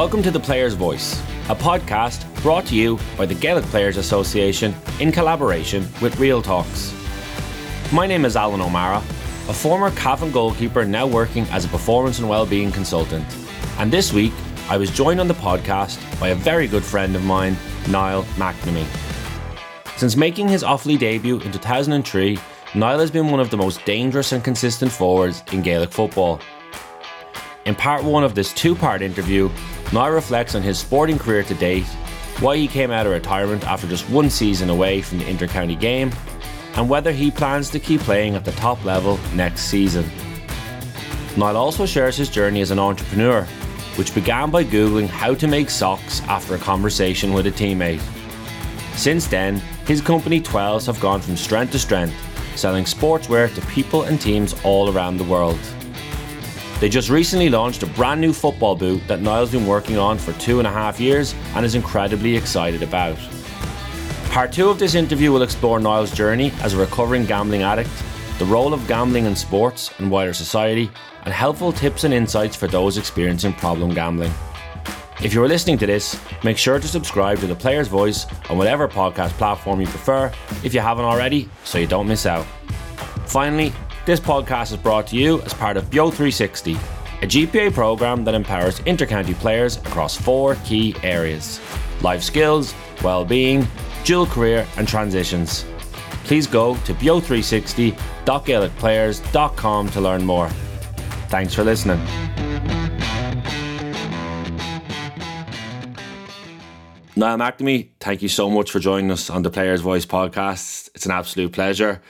Welcome to The Players Voice, a podcast brought to you by the Gaelic Players Association in collaboration with Real Talks. My name is Alan O'Mara, a former Cavan goalkeeper now working as a performance and wellbeing consultant. And this week, I was joined on the podcast by a very good friend of mine, Niall McNamee. Since making his Offaly debut in 2003, Niall has been one of the most dangerous and consistent forwards in Gaelic football. In part one of this two-part interview, Niall reflects on his sporting career to date, why he came out of retirement after just one season away from the inter-county game, and whether he plans to keep playing at the top level next season. Niall also shares his journey as an entrepreneur, which began by Googling how to make socks after a conversation with a teammate. Since then, his company Twelves have gone from strength to strength, selling sportswear to people and teams all around the world. They just recently launched a brand new football boot that Niall's been working on for 2.5 years and is incredibly excited about. Part two of this interview will explore Niall's journey as a recovering gambling addict, the role of gambling in sports and wider society, and helpful tips and insights for those experiencing problem gambling. If you're listening to this, make sure to subscribe to The Player's Voice on whatever podcast platform you prefer if you haven't already, so you don't miss out. Finally, this podcast is brought to you as part of beo360, a GPA program that empowers inter-county players across four key areas: life skills, well-being, dual career and transitions. Please go to beo360.gaelicplayers.com to learn more. Thanks for listening. Niall McNamee, thank you so much for joining us on the Players Voice podcast. It's an absolute pleasure.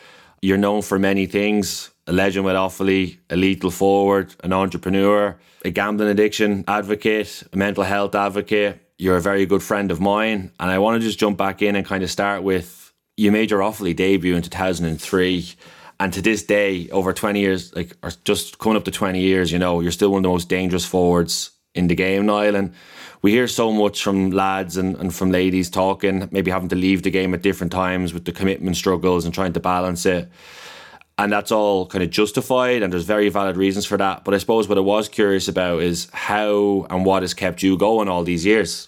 You're known for many things: a legend with Offaly, a lethal forward, an entrepreneur, a gambling addiction advocate, a mental health advocate. You're a very good friend of mine. And I want to just jump back in and kind of start with, you made your Offaly debut in 2003. And to this day, over 20 years, like, or just coming up to 20 years, you know, you're still one of the most dangerous forwards in the game, Niall. And we hear so much from lads and from ladies talking, maybe having to leave the game at different times with the commitment struggles and trying to balance it. And that's all kind of justified, and there's very valid reasons for that. But I suppose what I was curious about is how and what has kept you going all these years.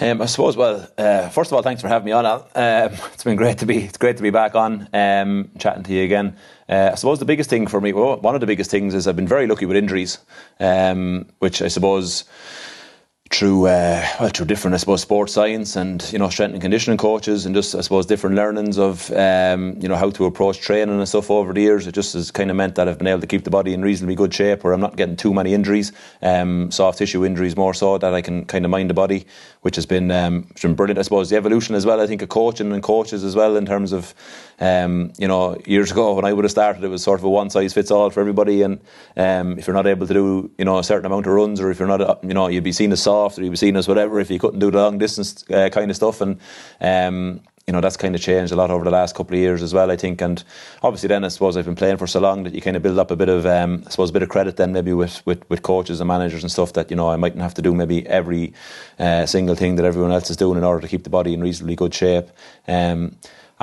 First of all, thanks for having me on, Al. It's great to be back on, chatting to you again. I suppose the biggest thing for me, one of the biggest things, is I've been very lucky with injuries, which I suppose through different, sports science and, strength and conditioning coaches, and just, different learnings of, how to approach training and stuff over the years. It just has kind of meant that I've been able to keep the body in reasonably good shape where I'm not getting too many injuries, soft tissue injuries more so, that I can kind of mind the body, which has been brilliant. I suppose the evolution as well, I think, of coaching and coaches as well, in terms of, years ago when I would have started, it was sort of a one size fits all for everybody. And if you're not able to do, a certain amount of runs, or if you're not, you'd be seen as soft, or you'd be seen as whatever if you couldn't do the long distance kind of stuff. And that's kind of changed a lot over the last couple of years as well, I think. And obviously then, I've been playing for so long that you kind of build up a bit of, credit then, maybe with coaches and managers and stuff, that, I mightn't have to do maybe every single thing that everyone else is doing in order to keep the body in reasonably good shape. And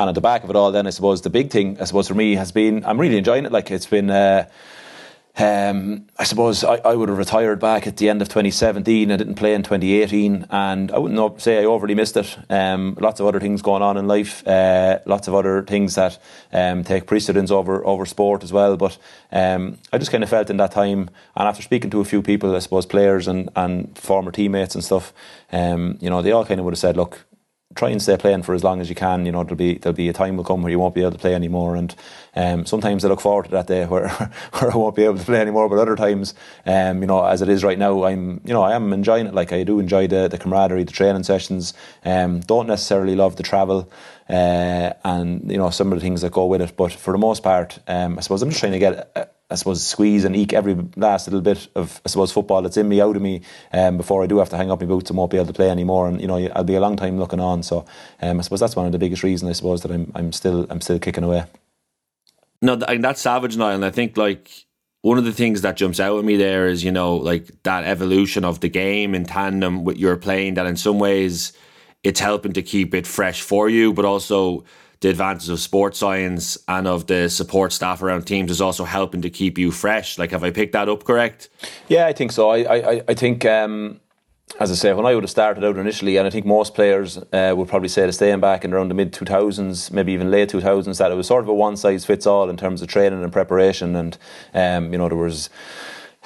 at the back of it all then, the big thing, for me has been, I'm really enjoying it. Like, it's been... I would have retired back at the end of 2017. I didn't play in 2018, and I wouldn't say I overly missed it. Lots of other things going on in life, lots of other things that take precedence over sport as well. But I just kind of felt in that time, and after speaking to a few people, players and former teammates and stuff, they all kind of would have said, look, try and stay playing for as long as you can. There'll be a time will come where you won't be able to play anymore. And sometimes I look forward to that day where I won't be able to play anymore. But other times, as it is right now, I am enjoying it. Like, I do enjoy the camaraderie, the training sessions. Don't necessarily love the travel, and some of the things that go with it. But for the most part, I'm just trying to get squeeze and eke every last little bit of, football that's in me, out of me, before I do have to hang up my boots and won't be able to play anymore. And, I'll be a long time looking on. So that's one of the biggest reasons, that I'm still kicking away. No, that's savage, Niall. And I think, one of the things that jumps out at me there is, that evolution of the game in tandem with your playing, that in some ways it's helping to keep it fresh for you, but also the advances of sports science and of the support staff around teams is also helping to keep you fresh. Have I picked that up correct? Yeah, I think so. I think as I say, when I would have started out initially, and I think most players would probably say the same back in around the mid-2000s, maybe even late 2000s, that it was sort of a one-size-fits-all in terms of training and preparation. And, you know, there was,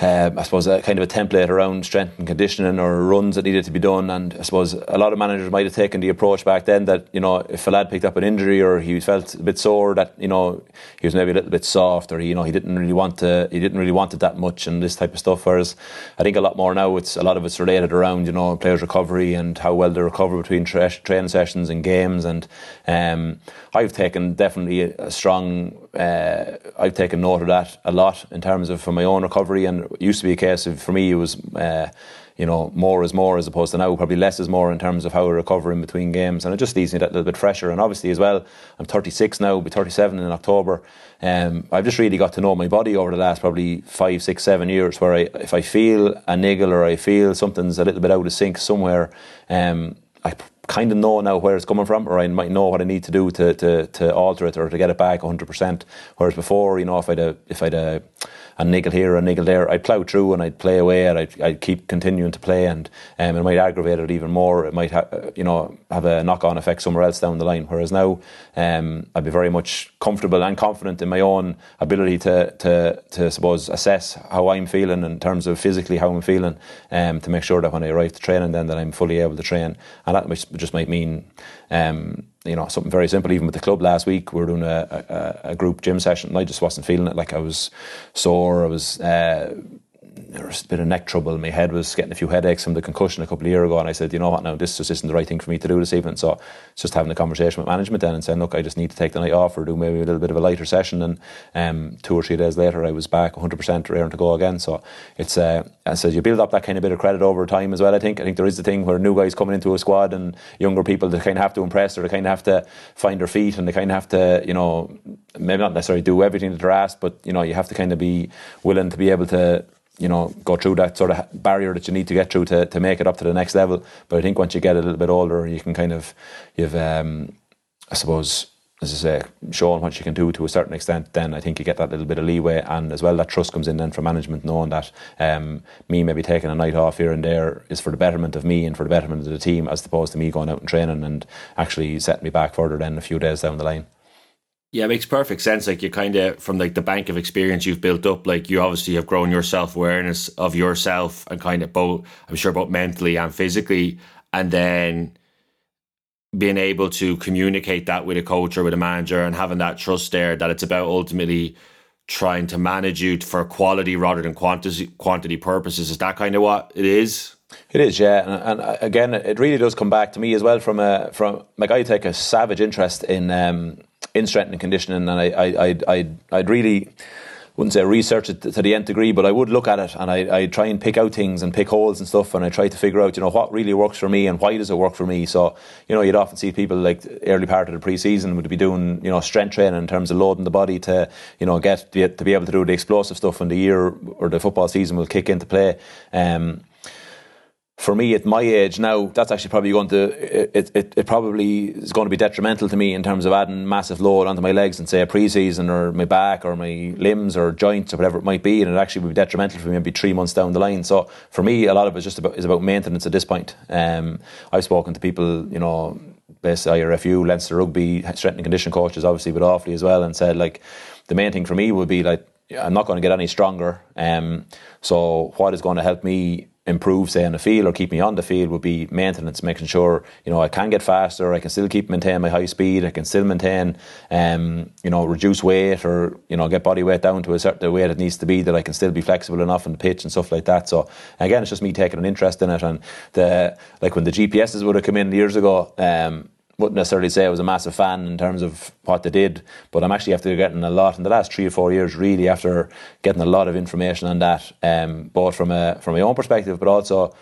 I suppose, a kind of a template around strength and conditioning or runs that needed to be done. And I suppose a lot of managers might have taken the approach back then that, you know, if a lad picked up an injury or he felt a bit sore, that, you know, he was maybe a little bit soft, or, you know, he didn't really want it that much, and this type of stuff. Whereas I think a lot more now, it's a lot of it's related around, you know, players' recovery and how well they recover between training sessions and games. And I've taken definitely a strong, I've taken note of that a lot in terms of for my own recovery. And it used to be a case of, for me, it was, you know, more is more as opposed to now, probably less is more in terms of how I recover in between games. And it just leaves me that little bit fresher. And obviously as well, I'm 36 now, I'll be 37 in October. I've just really got to know my body over the last probably 5, 6, 7 years, where if I feel a niggle or I feel something's a little bit out of sync somewhere, I kind of know now where it's coming from, or I might know what I need to do to alter it or to get it back 100%. Whereas before, you know, if I'd a niggle here or a niggle there, I'd plough through and I'd play away and I'd keep continuing to play, and it might aggravate it even more. It might have a knock-on effect somewhere else down the line. Whereas now, I'd be very much comfortable and confident in my own ability to suppose assess how I'm feeling in terms of physically how I'm feeling, to make sure that when I arrive to training then that I'm fully able to train. And that just might mean you know, something very simple. Even with the club last week, we were doing a group gym session, and I just wasn't feeling it. Like, I was sore, there was a bit of neck trouble, my head was getting a few headaches from the concussion a couple of years ago, and I said, you know what, now this just isn't the right thing for me to do this evening. So it's just having a conversation with management then and saying, look, I just need to take the night off or do maybe a little bit of a lighter session. And 2 or 3 days later, I was back 100% raring to go again. So it's, I said, you build up that kind of bit of credit over time as well. I think there is the thing where new guys coming into a squad and younger people, they kind of have to impress, or they kind of have to find their feet, and they kind of have to, you know, maybe not necessarily do everything that they're asked, but, you know, you have to kind of be willing to be able to, you know, go through that sort of barrier that you need to get through to make it up to the next level. But I think once you get a little bit older, you can kind of, you've, I suppose, as I say, shown what you can do to a certain extent, then I think you get that little bit of leeway. And as well, that trust comes in then from management, knowing that me maybe taking a night off here and there is for the betterment of me and for the betterment of the team, as opposed to me going out and training and actually setting me back further than a few days down the line. Yeah, it makes perfect sense. Like, you kind of, from like the bank of experience you've built up, like, you obviously have grown your self-awareness of yourself, and kind of both, I'm sure, both mentally and physically, and then being able to communicate that with a coach or with a manager, and having that trust there that it's about ultimately trying to manage you for quality rather than quantity purposes. Is that kind of what it is? It is, yeah, and again, it really does come back to me as well from like, I take a savage interest in strength and conditioning, and I'd really, wouldn't say research it to the nth degree, but I would look at it, and I try and pick out things and pick holes and stuff, and I try to figure out, you know, what really works for me and why does it work for me. So, you know, you'd often see people like early part of the pre-season would be doing, you know, strength training in terms of loading the body to, you know, get to be able to do the explosive stuff when the year or the football season will kick into play. For me, at my age now, that's actually probably going to, it probably is going to be detrimental to me in terms of adding massive load onto my legs and say a pre-season, or my back or my limbs or joints or whatever it might be, and it actually would be detrimental for me maybe 3 months down the line. So for me, a lot of it's just about maintenance at this point. I've spoken to people, you know, basically IRFU, Leinster Rugby, strength and condition coaches, obviously, but Offaly as well, and said, like, the main thing for me would be, like, I'm not going to get any stronger. So what is going to help me improve, say, on the field or keep me on the field would be maintenance, making sure, you know, I can get faster, I can still maintain my high speed, I can still maintain, you know, reduce weight, or, you know, get body weight down to a certain weight it needs to be, that I can still be flexible enough on the pitch and stuff like that. So again, it's just me taking an interest in it. And when the GPSs would have come in years ago, wouldn't necessarily say I was a massive fan in terms of what they did, but I'm actually after getting a lot in the last 3 or 4 years, really after getting a lot of information on that, both from my own perspective, but also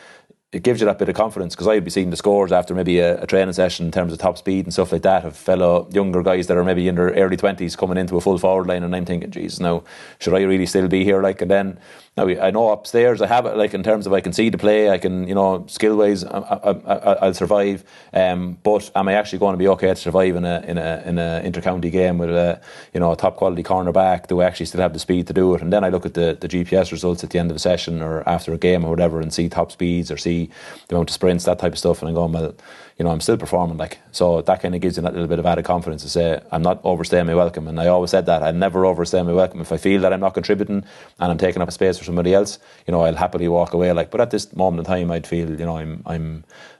it gives you that bit of confidence, because I'd be seeing the scores after maybe a training session in terms of top speed and stuff like that of fellow younger guys that are maybe in their early 20s coming into a full forward line, and I'm thinking, geez, now should I really still be here? Like, and then now I know upstairs I have it, like, in terms of I can see the play, I can, you know, skill ways, I'll survive. But am I actually going to be okay to survive in a inter-county game with a, you know, a top quality cornerback? Do I actually still have the speed to do it? And then I look at the GPS results at the end of a session or after a game or whatever, and see top speeds or see intensity, the amount of sprints, that type of stuff. And I'm going, well, you know, I'm still performing, like, so that kind of gives you that little bit of added confidence to say I'm not overstaying my welcome. And I always said that I never overstay my welcome. If I feel that I'm not contributing and I'm taking up a space for somebody else, you know, I'll happily walk away. Like, but at this moment in time, I'd feel, you know,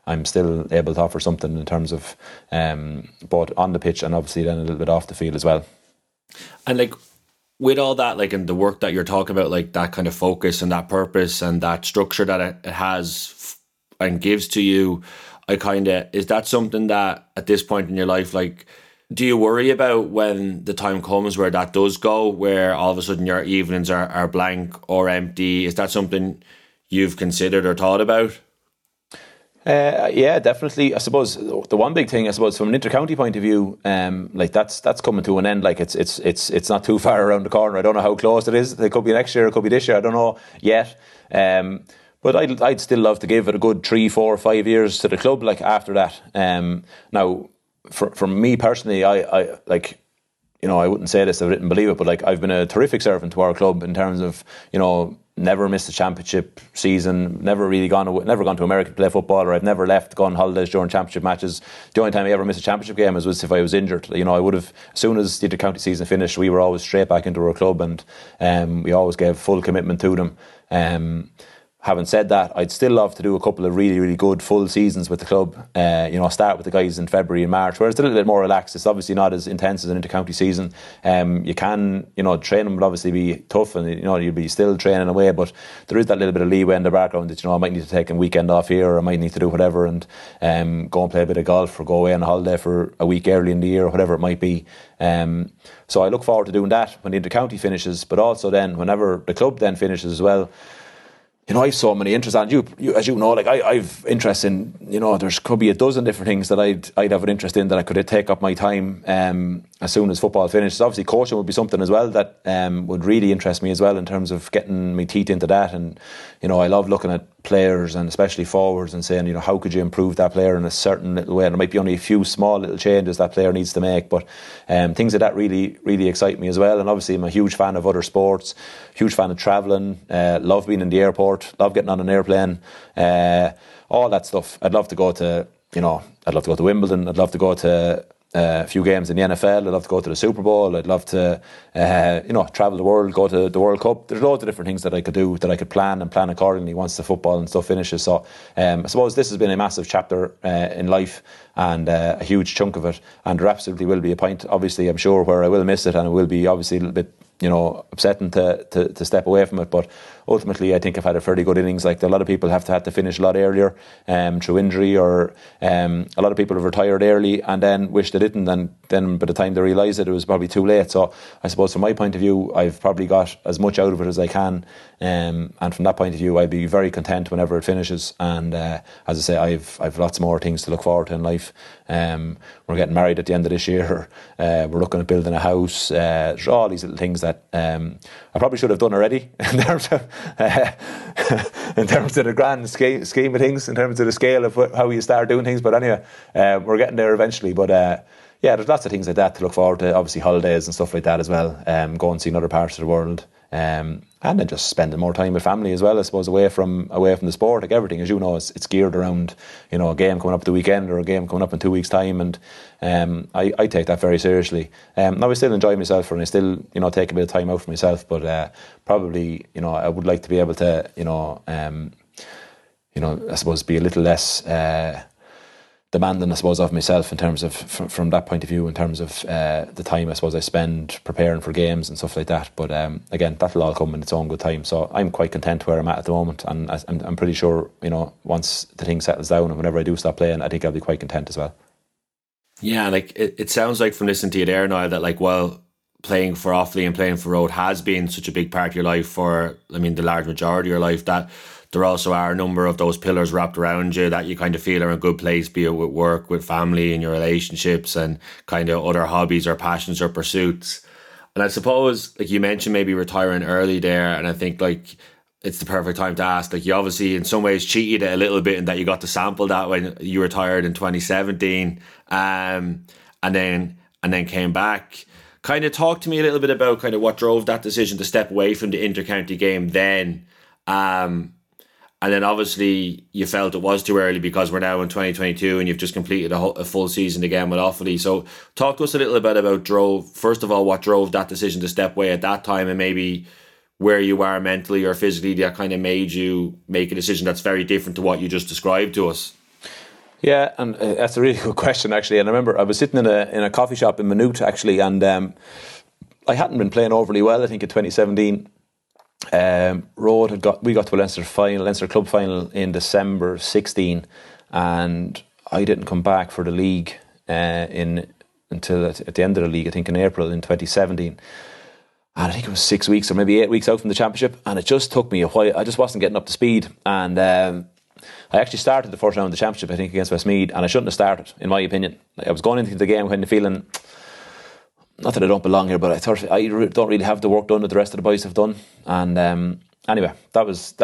I'm still able to offer something in terms of both on the pitch and obviously then a little bit off the field as well. And like, with all that, like, and the work that you're talking about, like that kind of focus and that purpose and that structure that it has and gives to you, I kind of, is that something that at this point in your life, like, do you worry about when the time comes where that does go, where all of a sudden your evenings are blank or empty? Is that something you've considered or thought about? Yeah, definitely. I suppose the one big thing, I suppose, from an inter-county point of view, like that's coming to an end. Like it's not too far around the corner. I don't know how close it is. It could be next year. It could be this year. I don't know yet. But I'd still love to give it a good 3, 4, 5 years to the club. Like after that. Now, for me personally, I like, you know, I wouldn't say this, I wouldn't believe it, but like I've been a terrific servant to our club in terms of, you know, never missed a championship season, never gone to America to play football, or I've never left, gone on holidays during championship matches. The only time I ever missed a championship game was if I was injured. You know, I would have, as soon as the inter-county season finished, we were always straight back into our club, and we always gave full commitment to them. Having said that, I'd still love to do a couple of really, really good full seasons with the club. You know, start with the guys in February and March, where it's a little bit more relaxed. It's obviously not as intense as an inter-county season. You can, you know, training would obviously be tough, and, you know, you'll be still training away, but there is that little bit of leeway in the background that, you know, I might need to take a weekend off here, or I might need to do whatever and go and play a bit of golf, or go away on a holiday for a week early in the year, or whatever it might be. So I look forward to doing that when the inter-county finishes, but also then whenever the club then finishes as well. You know, I have so many interests, and you as you know, like I've interest in, you know, there's could be a dozen different things that I'd have an interest in that I could take up my time as soon as football finishes. Obviously, coaching would be something as well that would really interest me as well in terms of getting my teeth into that. And, you know, I love looking at players and especially forwards and saying, you know, how could you improve that player in a certain little way? And there might be only a few small little changes that player needs to make, but things like that really, really excite me as well. And obviously I'm a huge fan of other sports, huge fan of travelling, love being in the airport, love getting on an airplane, all that stuff. I'd love to go to Wimbledon, I'd love to go to a few games in the NFL, I'd love to go to the Super Bowl, I'd love to travel the world, go to the World Cup. There's loads of different things that I could do, that I could plan accordingly once the football and stuff finishes. So I suppose this has been a massive chapter in life, and a huge chunk of it, and there absolutely will be a point, obviously, I'm sure, where I will miss it, and it will be obviously a little bit, you know, upsetting to step away from it. But ultimately, I think I've had a fairly good innings. Like, a lot of people have to finish a lot earlier through injury, or a lot of people have retired early and then wish they didn't, and then by the time they realise it was probably too late. So I suppose from my point of view, I've probably got as much out of it as I can, and from that point of view, I'd be very content whenever it finishes. And as I say, I've lots more things to look forward to in life. We're getting married at the end of this year, we're looking at building a house, there's all these little things that I probably should have done already in terms of the grand scheme of things, in terms of the scale of how you start doing things. But anyway, we're getting there eventually. But yeah, there's lots of things like that to look forward to. Obviously holidays and stuff like that as well, go and see other parts of the world, and then just spending more time with family as well, I suppose, away from the sport. Like, everything, as you know, it's geared around, you know, a game coming up the weekend or a game coming up in 2 weeks time, and I take that very seriously. Now I still enjoy myself, and I still, you know, take a bit of time out for myself, but probably, you know, I would like to be able to, I suppose be a little less demanding, I suppose, of myself in terms of from that point of view, in terms of the time, I suppose, I spend preparing for games and stuff like that. But again, that'll all come in its own good time. So I'm quite content where I'm at the moment, and I'm pretty sure, you know, once the thing settles down and whenever I do stop playing, I think I'll be quite content as well. Yeah, like it sounds like from listening to you there, Niall, that like while playing for Offaly and playing for Rhode has been such a big part of your life, the large majority of your life, that there also are a number of those pillars wrapped around you that you kind of feel are in a good place, be it with work, with family, and your relationships, and kind of other hobbies or passions or pursuits. And I suppose, like you mentioned, maybe retiring early there, and I think like it's the perfect time to ask, like, you obviously in some ways cheated it a little bit in that you got to sample that when you retired in 2017, and then came back. Kind of talk to me a little bit about kind of what drove that decision to step away from the inter-county game then, And then obviously you felt it was too early because we're now in 2022 and you've just completed a full season again with Offaly. So talk to us a little bit about first of all, what drove that decision to step away at that time, and maybe where you are mentally or physically that kind of made you make a decision that's very different to what you just described to us. Yeah, and that's a really good question, actually. And I remember I was sitting in a coffee shop in Maynooth, actually, and I hadn't been playing overly well, I think, in 2017. Rhode we got to a Leinster club final in December 2016, and I didn't come back for the league until at the end of the league, I think in April in 2017, and I think it was 6 weeks or maybe 8 weeks out from the championship, and it just took me a while. I just wasn't getting up to speed, and I actually started the first round of the championship, I think, against Westmeath, and I shouldn't have started, in my opinion. I was going into the game when feeling, not that I don't belong here, but I thought I don't really have the work done that the rest of the boys have done. And anyway, that was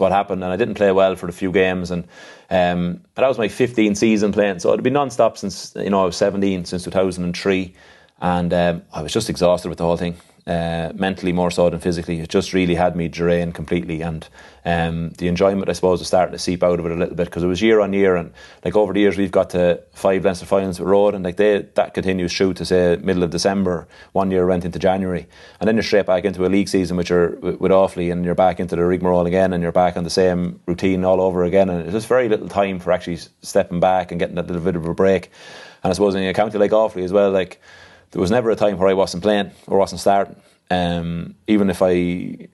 what happened. And I didn't play well for a few games. And that was my 15th season playing. So it'd been non-stop since, I was 17, since 2003. And I was just exhausted with the whole thing, mentally more so than physically. It just really had me drained completely. And the enjoyment, I suppose, was starting to seep out of it a little bit, because it was year on year. And like over the years, we've got to 5 Leinster finals with Rhode, and like that continues through to, say, middle of December. One year went into January, and then you're straight back into a league season, which are with Offaly, and you're back into the rigmarole again, and you're back on the same routine all over again. And there's just very little time for actually stepping back and getting a little bit of a break. And I suppose in a county like Offaly as well, like, there was never a time where I wasn't playing or wasn't starting. Even if I,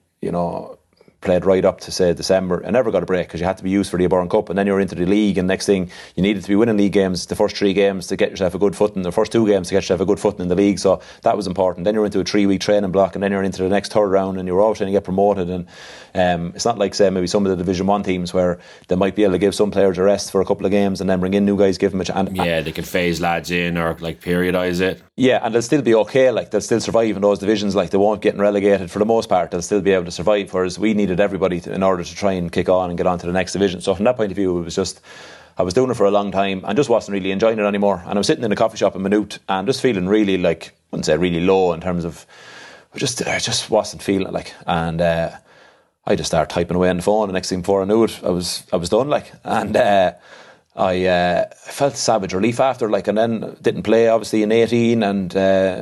played right up to, say, December, I never got a break, because you had to be used for the Burton Cup, and then you were into the league, and next thing you needed to be winning league games, the first 3 games to get yourself a good footing, the first 2 games to get yourself a good footing in the league, so that was important. Then you're into a 3-week training block, and then you're into the next third round, and you're all trying to get promoted. And it's not like, say, maybe some of the Division One teams where they might be able to give some players a rest for a couple of games and then bring in new guys, give them a chance. Yeah, they could phase lads in or like periodise it. Yeah, and they'll still be okay, like they'll still survive in those divisions, like they won't get relegated for the most part, they'll still be able to survive, whereas we needed everybody in order to try and kick on and get on to the next division. So from that point of view, it was just, I was doing it for a long time and just wasn't really enjoying it anymore. And I was sitting in a coffee shop in Maynooth and just feeling really, like, I wouldn't say really low in terms of, I just wasn't feeling it, like. And I just started typing away on the phone, and next thing before I knew it, I was done, like. And I felt savage relief after, like, and then didn't play obviously in 2018, and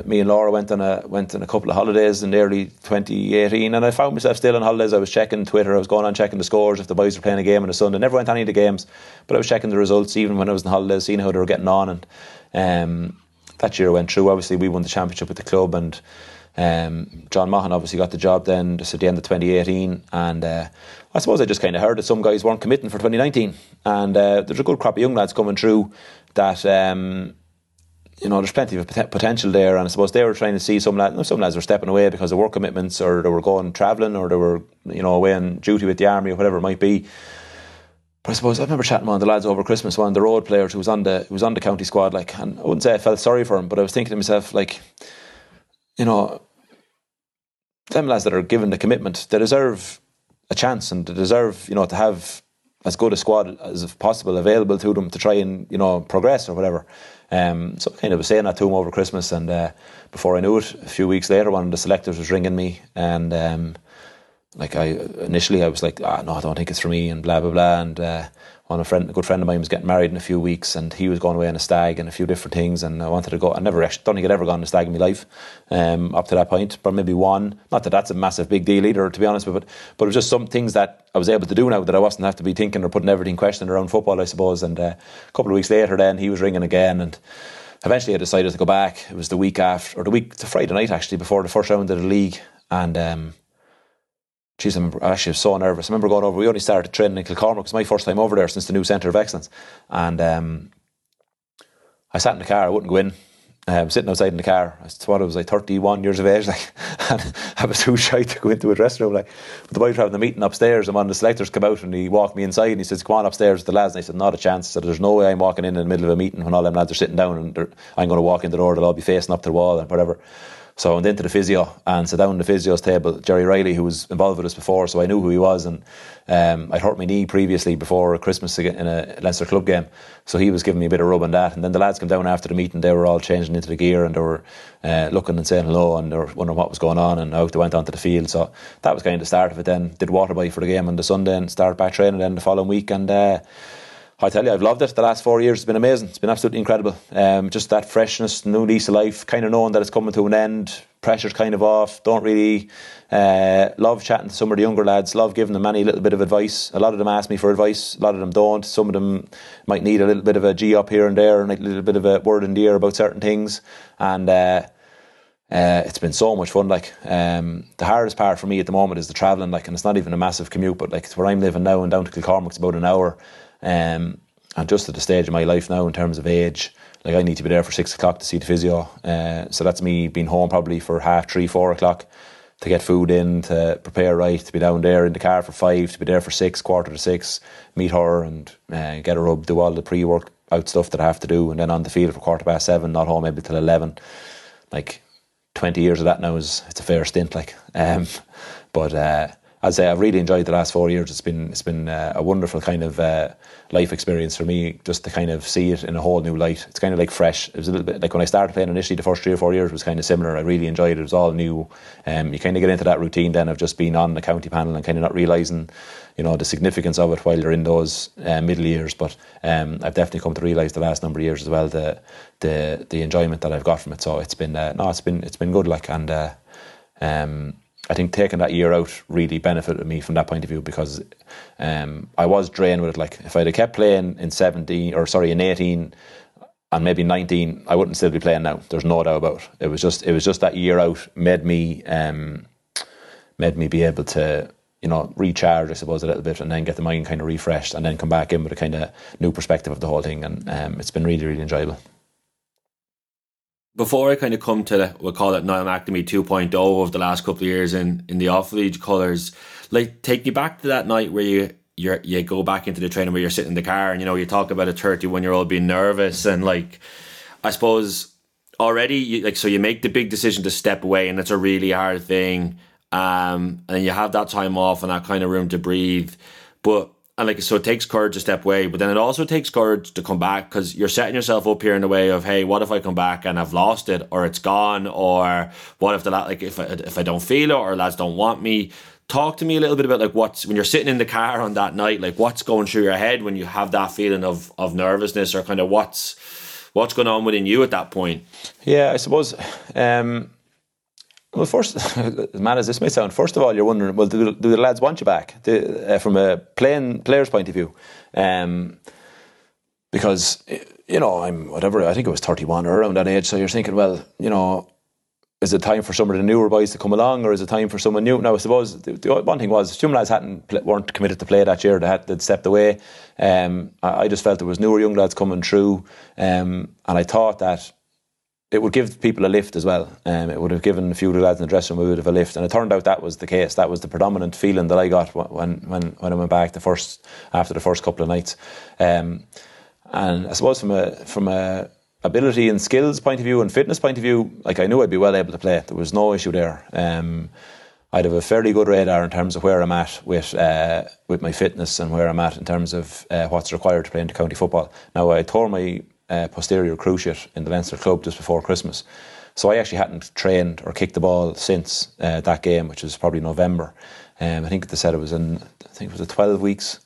me and Laura went on a couple of holidays in early 2018, and I found myself still on holidays. I was checking Twitter, I was going on checking the scores if the boys were playing a game on a Sunday. Never went to any of the games, but I was checking the results even when I was on holidays, seeing how they were getting on. And that year I went through, obviously we won the championship with the club, and John Mahon obviously got the job then just at the end of 2018, and I suppose I just kind of heard that some guys weren't committing for 2019, and there's a good crop of young lads coming through that there's plenty of potential there. And I suppose they were trying to see some lads were stepping away because of work commitments, or they were going travelling, or they were away on duty with the army or whatever it might be. I suppose I remember chatting with one of the lads over Christmas, one of the Rhode players who was on the county squad, like, and I wouldn't say I felt sorry for him, but I was thinking to myself, like, them lads that are given the commitment, they deserve a chance, and they deserve, to have as good a squad as possible available to them to try and, progress or whatever. So I kind of was saying that to him over Christmas, and before I knew it, a few weeks later, one of the selectors was ringing me, and I was like, no, I don't think it's for me, and blah blah blah. And a good friend of mine was getting married in a few weeks, and he was going away on a stag and a few different things, and I wanted to go. I never actually, don't think I'd ever gone on a stag in my life up to that point, but maybe one. Not that that's a massive big deal either, to be honest, but it was just some things that I was able to do now that I wasn't have to be thinking or putting everything questioning around football, I suppose. And a couple of weeks later then he was ringing again, and eventually I decided to go back. It was the week after, or the Friday night actually, before the first round of the league. And I actually was so nervous. I remember going over, we only started training in Kilcormac, it was my first time over there since the new Centre of Excellence. And I sat in the car, I wouldn't go in. I was sitting outside in the car, I was 31 years of age, like, and I was too shy to go into a dressing room, like. But the boys were having a meeting upstairs, and one of the selectors came out and he walked me inside and he says, "Go on upstairs with the lads." And I said, "Not a chance. So there's no way I'm walking in the middle of a meeting when all them lads are sitting down, and I'm going to walk in the door, they'll all be facing up to the wall and whatever." So I went into the physio and sat down at the physio's table, Jerry Riley, who was involved with us before, so I knew who he was. And I'd hurt my knee previously before Christmas in a Leinster club game, so he was giving me a bit of rub on that. And then the lads came down after the meeting, they were all changing into the gear and they were looking and saying hello and they were wondering what was going on and out they went onto the field. So that was kind of the start of it then. Did water bike for the game on the Sunday and started back training then the following week. And I tell you, I've loved it. The last 4 years, it's been amazing. It's been absolutely incredible. Just that freshness, new lease of life, kind of knowing that it's coming to an end, pressure's kind of off, don't really love chatting to some of the younger lads, love giving them any little bit of advice. A lot of them ask me for advice, a lot of them don't. Some of them might need a little bit of a G up here and there and a little bit of a word in the ear about certain things. And it's been so much fun. The hardest part for me at the moment is the travelling, and it's not even a massive commute, but it's where I'm living now and down to Kilcormac, it's about an hour. I'm just at the stage of my life now in terms of age, I need to be there for 6 o'clock to see the physio, so that's me being home probably for 3:30, 4 o'clock to get food in, to prepare right, to be down there in the car for 5, to be there for 6, 4:45, meet her and get her rub, do all the pre-work out stuff that I have to do, and then on the field for 7:15, not home maybe till 11. 20 years of that now it's a fair stint. I'd say I've really enjoyed the last 4 years. It's been a wonderful kind of life experience for me, just to kind of see it in a whole new light. It's kind of fresh. It was a little bit when I started playing initially, the first 3 or 4 years was kind of similar. I really enjoyed it. It was all new. You kind of get into that routine then of just being on the county panel and kind of not realising, the significance of it while you're in those middle years. But I've definitely come to realise the last number of years as well the enjoyment that I've got from it. So it's been good. I think taking that year out really benefited me from that point of view, because I was drained with it. If I'd have kept playing in 18 and maybe 19, I wouldn't still be playing now. There's no doubt about it. It was just that year out made me be able to recharge, I suppose, a little bit, and then get the mind kind of refreshed, and then come back in with a kind of new perspective of the whole thing. And it's been really, really enjoyable. Before I kind of come to, we'll call it Niall McNamee 2.0 of the last couple of years in the Offaly colours, take me back to that night where you go back into the training, where you're sitting in the car and, you talk about a 31-year-old being nervous and, I suppose already, so you make the big decision to step away and it's a really hard thing, and you have that time off and that kind of room to breathe, so it takes courage to step away, but then it also takes courage to come back, because you're setting yourself up here in the way of, hey, what if I come back and I've lost it, or it's gone, or what if if I don't feel it, or lads don't want me? Talk to me a little bit about when you're sitting in the car on that night, what's going through your head when you have that feeling of nervousness, or kind of what's going on within you at that point? Yeah, I suppose. Well, first, as mad as this may sound, first of all, you're wondering, well, do the lads want you back from a player's point of view? Because, I'm whatever, I think it was 31 or around that age, so you're thinking, well, is it time for some of the newer boys to come along, or is it time for someone new? Now, I suppose the one thing was, some lads weren't committed to play that year, they'd stepped away. I just felt there was newer young lads coming through, and I thought that it would give people a lift as well. It would have given a few lads in the dressing room a lift, and it turned out that was the case. That was the predominant feeling that I got when I went back after the first couple of nights. And I suppose from a ability and skills point of view and fitness point of view, I knew I'd be well able to play. There was no issue there. I'd have a fairly good radar in terms of where I'm at with my fitness and where I'm at in terms of what's required to play into county football. Now, I tore my posterior cruciate in the Leinster club just before Christmas, so I actually hadn't trained or kicked the ball since that game, which was probably November. I think they said it was a 12 weeks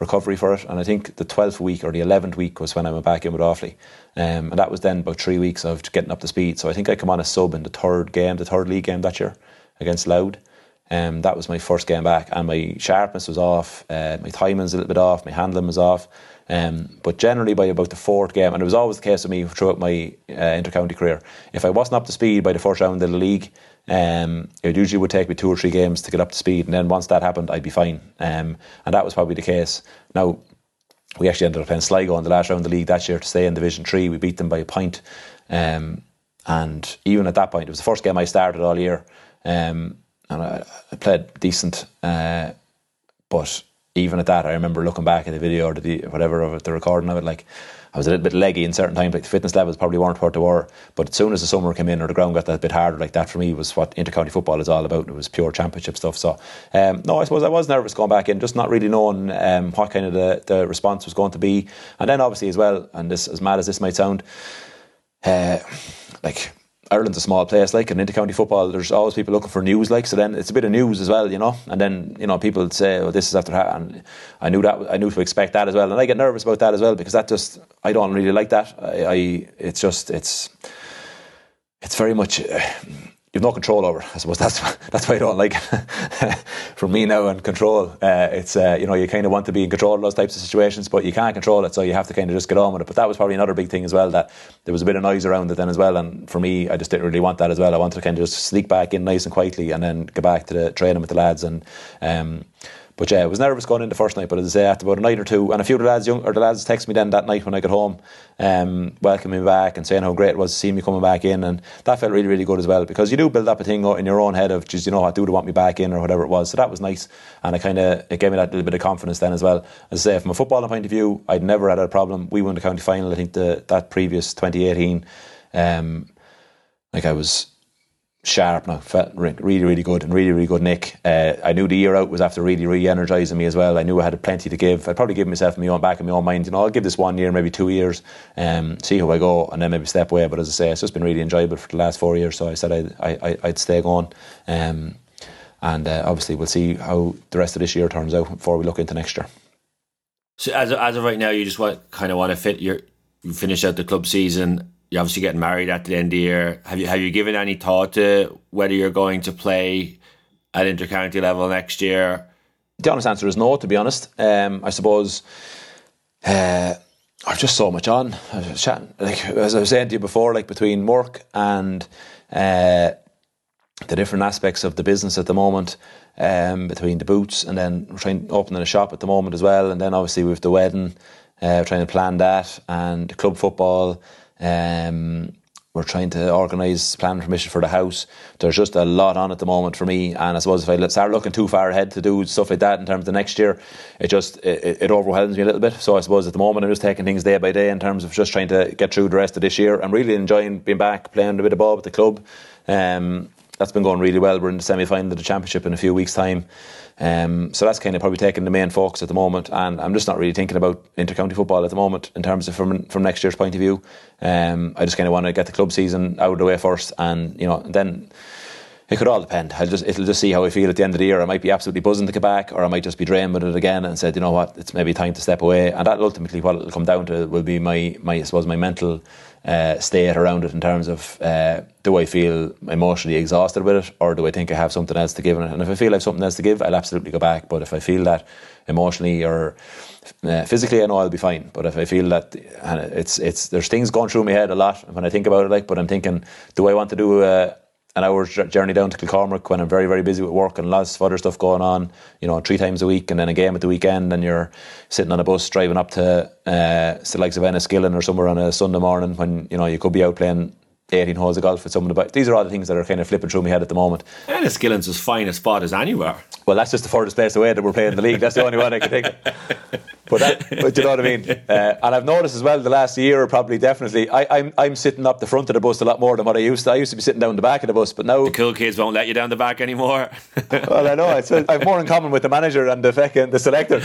recovery for it, and I think the 12th week or the 11th week was when I went back in with Offaly, and that was then about 3 weeks of getting up to speed. So I think I come on as sub in the third league game that year against Louth. That was my first game back, and my sharpness was off, my timing's a little bit off, my handling was off. But generally by about the fourth game, and it was always the case with me throughout my inter-county career, if I wasn't up to speed by the first round of the league, it usually would take me 2 or 3 games to get up to speed, and then once that happened, I'd be fine. And that was probably the case. Now, we actually ended up playing Sligo in the last round of the league that year to stay in Division 3. We beat them by a point, and even at that point, it was the first game I started all year, and I played decent, but even at that, I remember looking back at the video or whatever of it, the recording of it, like, I was a little bit leggy in certain times, like the fitness levels probably weren't what they were. But as soon as the summer came in or the ground got that bit harder, like, that for me was what intercounty football is all about. It was pure championship stuff. So, no, I suppose I was nervous going back in, just not really knowing what kind of the response was going to be. And then obviously as well, and this, as mad as this might sound, like, Ireland's a small place, like, and intercounty football, there's always people looking for news, like, so then it's a bit of news as well, you know, and then, you know, people say, oh, this is after that, and I knew to expect that as well, and I get nervous about that as well, because that just, I don't really like that. It's very much, you've no control over it. I suppose that's why I don't like it. For me now, and control, it's, you know, you kind of want to be in control of those types of situations, but you can't control it, so you have to kind of just get on with it. But that was probably another big thing as well, that there was a bit of noise around it then as well, and for me, I just didn't really want that as well. I wanted to kind of just sneak back in nice and quietly and then go back to the training with the lads. And but yeah, I was nervous going in the first night, but as I say, after about a night or two, and a few of the lads texted me then that night when I got home, welcoming me back and saying how great it was to see me coming back in, and that felt really, really good as well, because you do build up a thing in your own head of, geez, you know what, do they want me back in or whatever it was. So that was nice, and it gave me that little bit of confidence then as well. As I say, from a footballing point of view, I'd never had a problem. We won the county final, I think, that previous 2018. Like, I was sharp now, felt really, really good, and really, really good nick. I knew the year out was after really, really energising me as well. I knew I had plenty to give. I'd probably give myself my own back and my own mind, you know, I'll give this 1 year, maybe 2 years, see how I go, and then maybe step away. But as I say, it's just been really enjoyable for the last 4 years, so I said I'd stay going, and obviously we'll see how the rest of this year turns out before we look into next year. So as of right now, you just want to fit you finish out the club season. You're obviously getting married at the end of the year. Have you given any thought to whether you're going to play at intercounty level next year? The honest answer is no, to be honest. I suppose I've just so much on. I was chatting, like, as I was saying to you before, like, between work and the different aspects of the business at the moment, between the boots, and then we're opening a shop at the moment as well, and then obviously with the wedding, we're trying to plan that, and club football. We're trying to organise planning permission for the house. There's just a lot on at the moment for me, and I suppose if I start looking too far ahead to do stuff like that in terms of next year, it overwhelms me a little bit. So I suppose at the moment I'm just taking things day by day in terms of just trying to get through the rest of this year. I'm really enjoying being back, playing a bit of ball with the club. That's been going really well. We're in the semi-final of the championship in a few weeks' time. So that's kind of probably taking the main focus at the moment, and I'm just not really thinking about intercounty football at the moment in terms of from next year's point of view. I just kind of want to get the club season out of the way first, and, you know, then it could all depend. It'll just see how I feel at the end of the year. I might be absolutely buzzing to get back, or I might just be drained with it again and said, you know what, it's maybe time to step away. And that ultimately what it'll come down to will be my mental state around it in terms of do I feel emotionally exhausted with it, or do I think I have something else to give in it? And if I feel I have something else to give, I'll absolutely go back. But if I feel that emotionally or physically, I know I'll be fine. But if I feel that, and it's there's things going through my head a lot when I think about it, like, but I'm thinking, do I want to do an hour's journey down to Kilcormac when I'm very, very busy with work and lots of other stuff going on, you know, 3 times a week, and then a game at the weekend, and you're sitting on a bus driving up to the likes of Enniskillen or somewhere on a Sunday morning when, you know, you could be out playing 18 holes of golf with someone about. These are all the things that are kind of flipping through my head at the moment. Enniskillen's as fine a spot as anywhere. Well, that's just the furthest place away that we're playing the league. That's the only one I can think of. But you know what I mean? And I've noticed as well the last year, probably definitely, I'm sitting up the front of the bus a lot more than what I used to. I used to be sitting down the back of the bus, but now... The cool kids won't let you down the back anymore. Well, I know. I've more in common with the manager and the selector.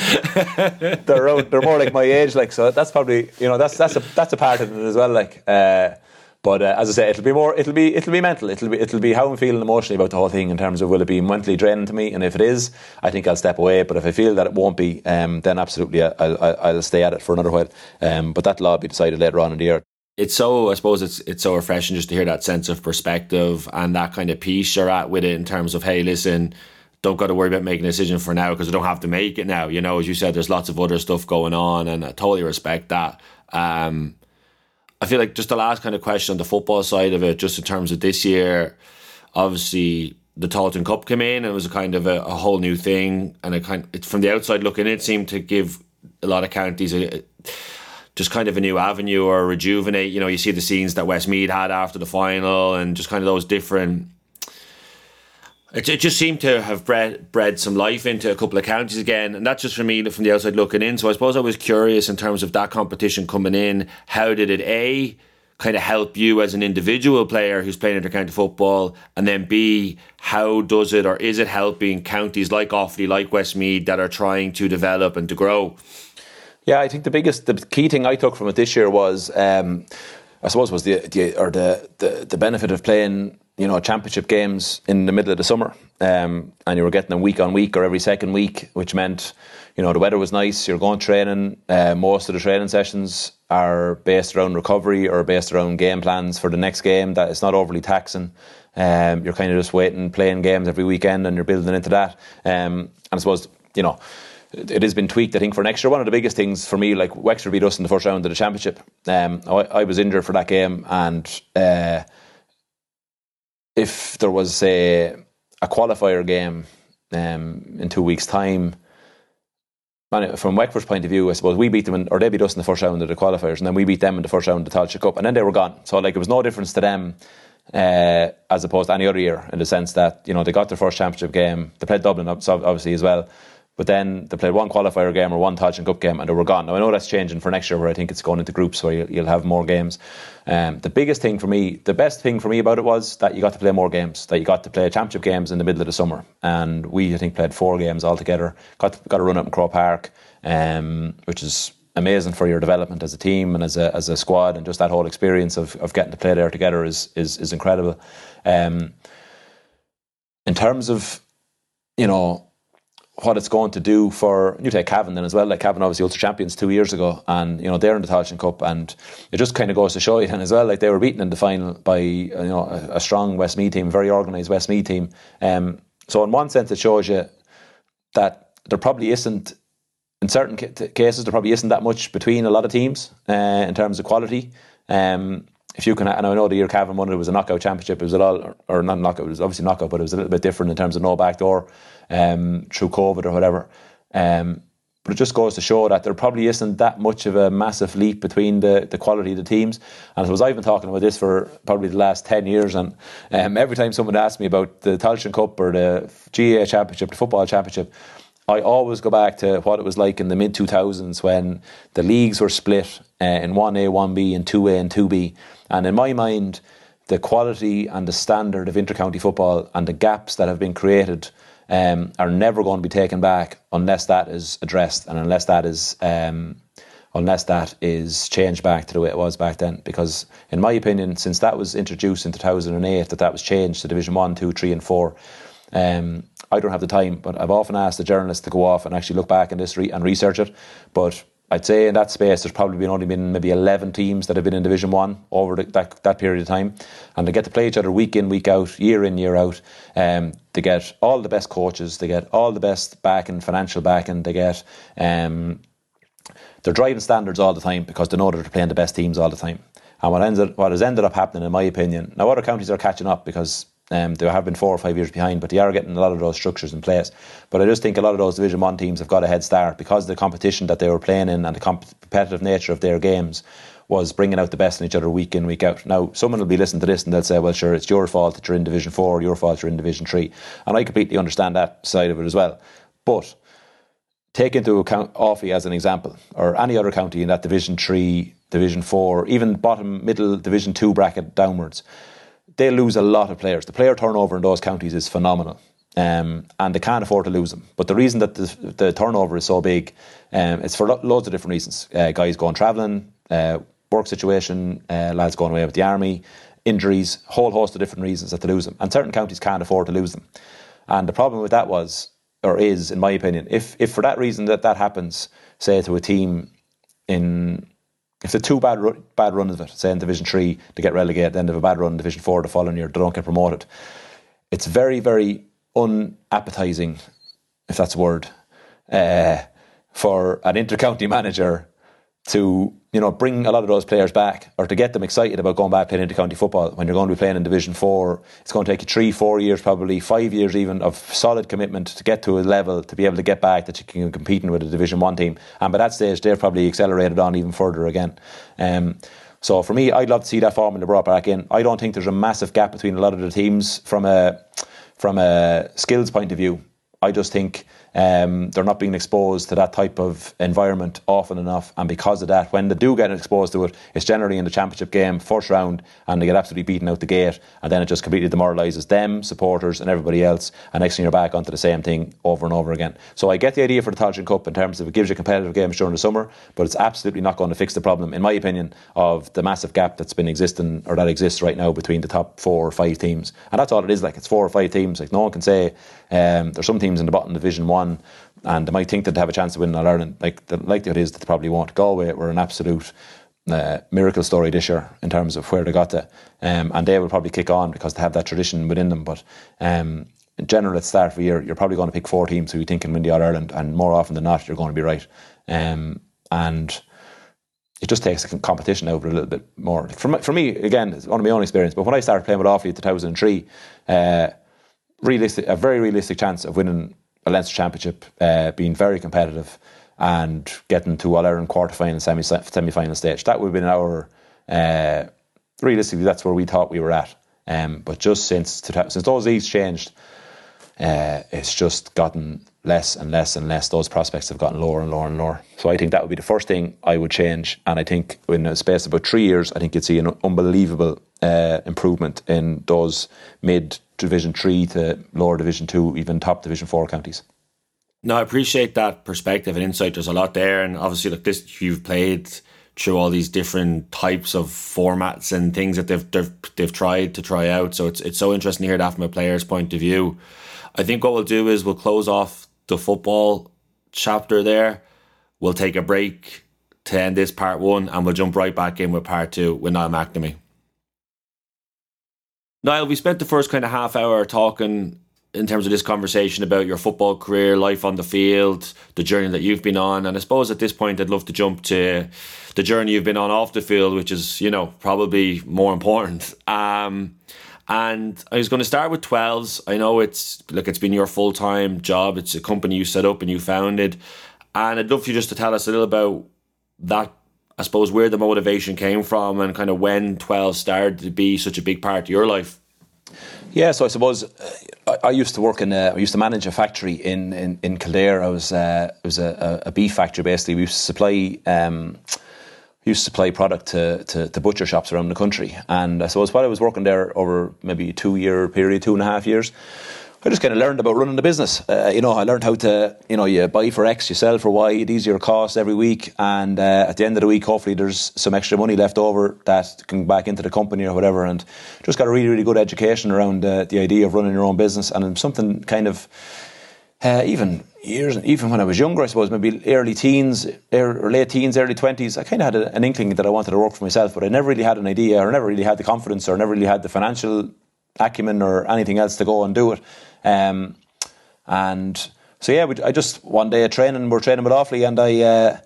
They're more like my age, like, so that's probably, you know, that's a part of it as well, like... But as I say, it'll be mental. It'll be how I'm feeling emotionally about the whole thing in terms of will it be mentally draining to me. And if it is, I think I'll step away. But if I feel that it won't be, then absolutely I'll stay at it for another while. But that'll all be decided later on in the year. It's so, I suppose it's so refreshing just to hear that sense of perspective and that kind of peace you're at with it in terms of, hey, listen, don't got to worry about making a decision for now because I don't have to make it now. You know, as you said, there's lots of other stuff going on, and I totally respect that. I feel like just the last kind of question on the football side of it, just in terms of this year, obviously the Tailteann Cup came in and it was a kind of a whole new thing, and it from the outside looking in, it seemed to give a lot of counties just kind of a new avenue or a rejuvenate. You know, you see the scenes that Westmeath had after the final and just kind of those different It just seemed to have bred some life into a couple of counties again, and that's just for me from the outside looking in. So I suppose I was curious in terms of that competition coming in. How did it A, kind of help you as an individual player who's playing inter-county football, and then B, how does it or is it helping counties like Offaly, like Westmeath that are trying to develop and to grow? Yeah, I think the key thing I took from it this year was, I suppose, was the benefit of playing, you know, championship games in the middle of the summer, and you were getting them week on week or every second week, which meant, you know, the weather was nice. You're going training. Most of the training sessions are based around recovery or based around game plans for the next game. That it's not overly taxing. You're kind of just waiting, playing games every weekend, and you're building into that. And I suppose, you know, it has been tweaked, I think, for next year. One of the biggest things for me, like Wexford beat us in the first round of the championship. I was injured for that game, and if there was a qualifier game in 2 weeks' time, from Wexford's point of view, I suppose we beat them, or they beat us in the first round of the qualifiers, and then we beat them in the first round of the Tailteann Cup, and then they were gone. So like it was no difference to them as opposed to any other year, in the sense that, you know, they got their first championship game. They played Dublin, obviously, as well. But then they played one qualifier game or one Tailteann Cup game and they were gone. Now, I know that's changing for next year where I think it's going into groups where you'll have more games. The best thing for me about it was that you got to play more games, that you got to play championship games in the middle of the summer. And we, I think, played 4 games altogether. Got a run up in Crow Park, which is amazing for your development as a team and as a squad. And just that whole experience of getting to play there together is incredible. In terms of, you know, what it's going to do for, you take Cavan then as well, like Cavan obviously Ulster champions 2 years ago, and you know they're in the Tailteann Cup, and it just kind of goes to show you then as well, like they were beaten in the final by, you know, a strong Westmeath team, very organised Westmeath team, so in one sense it shows you that there probably isn't, in certain cases there probably isn't that much between a lot of teams in terms of quality. If you can, and I know the year Cavan won it was a knockout championship, it was a lot, or not knockout, it was obviously knockout, but it was a little bit different in terms of no backdoor through COVID or whatever. But it just goes to show that there probably isn't that much of a massive leap between the quality of the teams. And I suppose I've been talking about this for probably the last 10 years, and every time someone asks me about the Tailteann Cup or the GAA Championship, the Football Championship, I always go back to what it was like in the mid-2000s when the leagues were split in 1A, 1B and 2A and 2B. And in my mind, the quality and the standard of inter-county football and the gaps that have been created are never going to be taken back unless that is addressed and unless that is changed back to the way it was back then. Because in my opinion, since that was introduced in 2008, that was changed to Division 1, 2, 3 and 4, I don't have the time, but I've often asked the journalists to go off and actually look back in this and research it. But I'd say in that space, there's probably only been maybe 11 teams that have been in Division One over that period of time, and they get to play each other week in, week out, year in, year out. They get all the best coaches, they get all the best backing, financial backing, they get. They're driving standards all the time because they know that they're playing the best teams all the time. And what has ended up happening, in my opinion, now other counties are catching up because. They have been 4 or 5 years behind, but they are getting a lot of those structures in place. But I just think a lot of those Division 1 teams have got a head start because the competition that they were playing in and the competitive nature of their games was bringing out the best in each other week in, week out. Now, someone will be listening to this and they'll say, well, sure, it's your fault that you're in Division 4, your fault you're in Division 3. And I completely understand that side of it as well. But take into account Offaly as an example, or any other county in that Division 3, Division 4, even bottom, middle, Division 2 bracket downwards. They lose a lot of players. The player turnover in those counties is phenomenal, and they can't afford to lose them. But the reason that the turnover is so big, it's for loads of different reasons. Guys going travelling, work situation, lads going away with the army, injuries, whole host of different reasons that they lose them. And certain counties can't afford to lose them. And the problem with that was, or is, in my opinion, if for that reason that happens, say to a team in... If they're two bad runs of it, say in Division 3, they get relegated, then they have a bad run in Division 4 the following year, they don't get promoted. It's very, very unappetising, if that's a word, for an inter-county manager to, you know, bring a lot of those players back or to get them excited about going back playing inter-county football. When you're going to be playing in Division 4, it's going to take you 3-4 years, probably 5 years even, of solid commitment to get to a level to be able to get back that you can compete with a Division 1 team. And by that stage, they've probably accelerated on even further again. So for me, I'd love to see that formula brought back in. I don't think there's a massive gap between a lot of the teams from a... from a skills point of view, I just think they're not being exposed to that type of environment often enough, and because of that, when they do get exposed to it, it's generally in the championship game, first round, and they get absolutely beaten out the gate, and then it just completely demoralises them, supporters and everybody else, and next thing you're back onto the same thing over and over again. So I get the idea for the Tailteann Cup in terms of it gives you competitive games during the summer, but it's absolutely not going to fix the problem, in my opinion, of the massive gap that's been existing, or that exists right now, between the top 4 or 5 teams. And that's all it is, like, it's 4 or 5 teams. Like, no one can say there's some teams in the bottom Division One and they might think that they have a chance to win in All-Ireland. Like, the likelihood is that they probably won't. Galway were an absolute miracle story this year in terms of where they got to, and they will probably kick on because they have that tradition within them. But in general, at the start of the year, you're probably going to pick 4 teams who you think can win the All-Ireland, and more often than not, you're going to be right. And it just takes the competition over a little bit more. For me, again, it's one of my own experience, but when I started playing with Offaly in 2003, a very realistic chance of winning a Leinster Championship, being very competitive and getting to All-Ireland quarter-final, semi-final stage. That would have been our, realistically, that's where we thought we were at. But just since those leagues changed, it's just gotten less and less and less. Those prospects have gotten lower and lower and lower. So I think that would be the first thing I would change. And I think in a space of about 3 years, I think you'd see an unbelievable improvement in those mid-Division 3 to lower Division 2, even top Division 4 counties. No, I appreciate that perspective and insight. There's a lot there, and obviously, look, this, you've played through all these different types of formats and things that they've tried to try out. So it's so interesting to hear that from a player's point of view. I think what we'll do is we'll close off the football chapter there. We'll take a break to end this part 1, and we'll jump right back in with part 2 with Niall McNamee. Niall, we spent the first kind of half hour talking in terms of this conversation about your football career, life on the field, the journey that you've been on. And I suppose at this point, I'd love to jump to the journey you've been on off the field, which is, you know, probably more important. And I was going to start with Twelves. I know it's been your full-time job. It's a company you set up and you founded. And I'd love for you just to tell us a little about that, I suppose, where the motivation came from and kind of when 12 started to be such a big part of your life. Yeah, so I suppose I used to work I used to manage a factory in Kildare. It was a beef factory, basically. We used to supply product to butcher shops around the country. And I suppose while I was working there over maybe a 2.5 years, I just kind of learned about running the business. I learned how to, you buy for X, you sell for Y, these are your costs every week. And at the end of the week, hopefully there's some extra money left over that can go back into the company or whatever. And just got a really, really good education around the idea of running your own business. And something kind of, even when I was younger, I suppose, maybe early teens, or late teens, early 20s, I kind of had an inkling that I wanted to work for myself, but I never really had an idea, or never really had the confidence, or never really had the financial acumen or anything else to go and do it. And so yeah, I just one day we're training with Offaly, and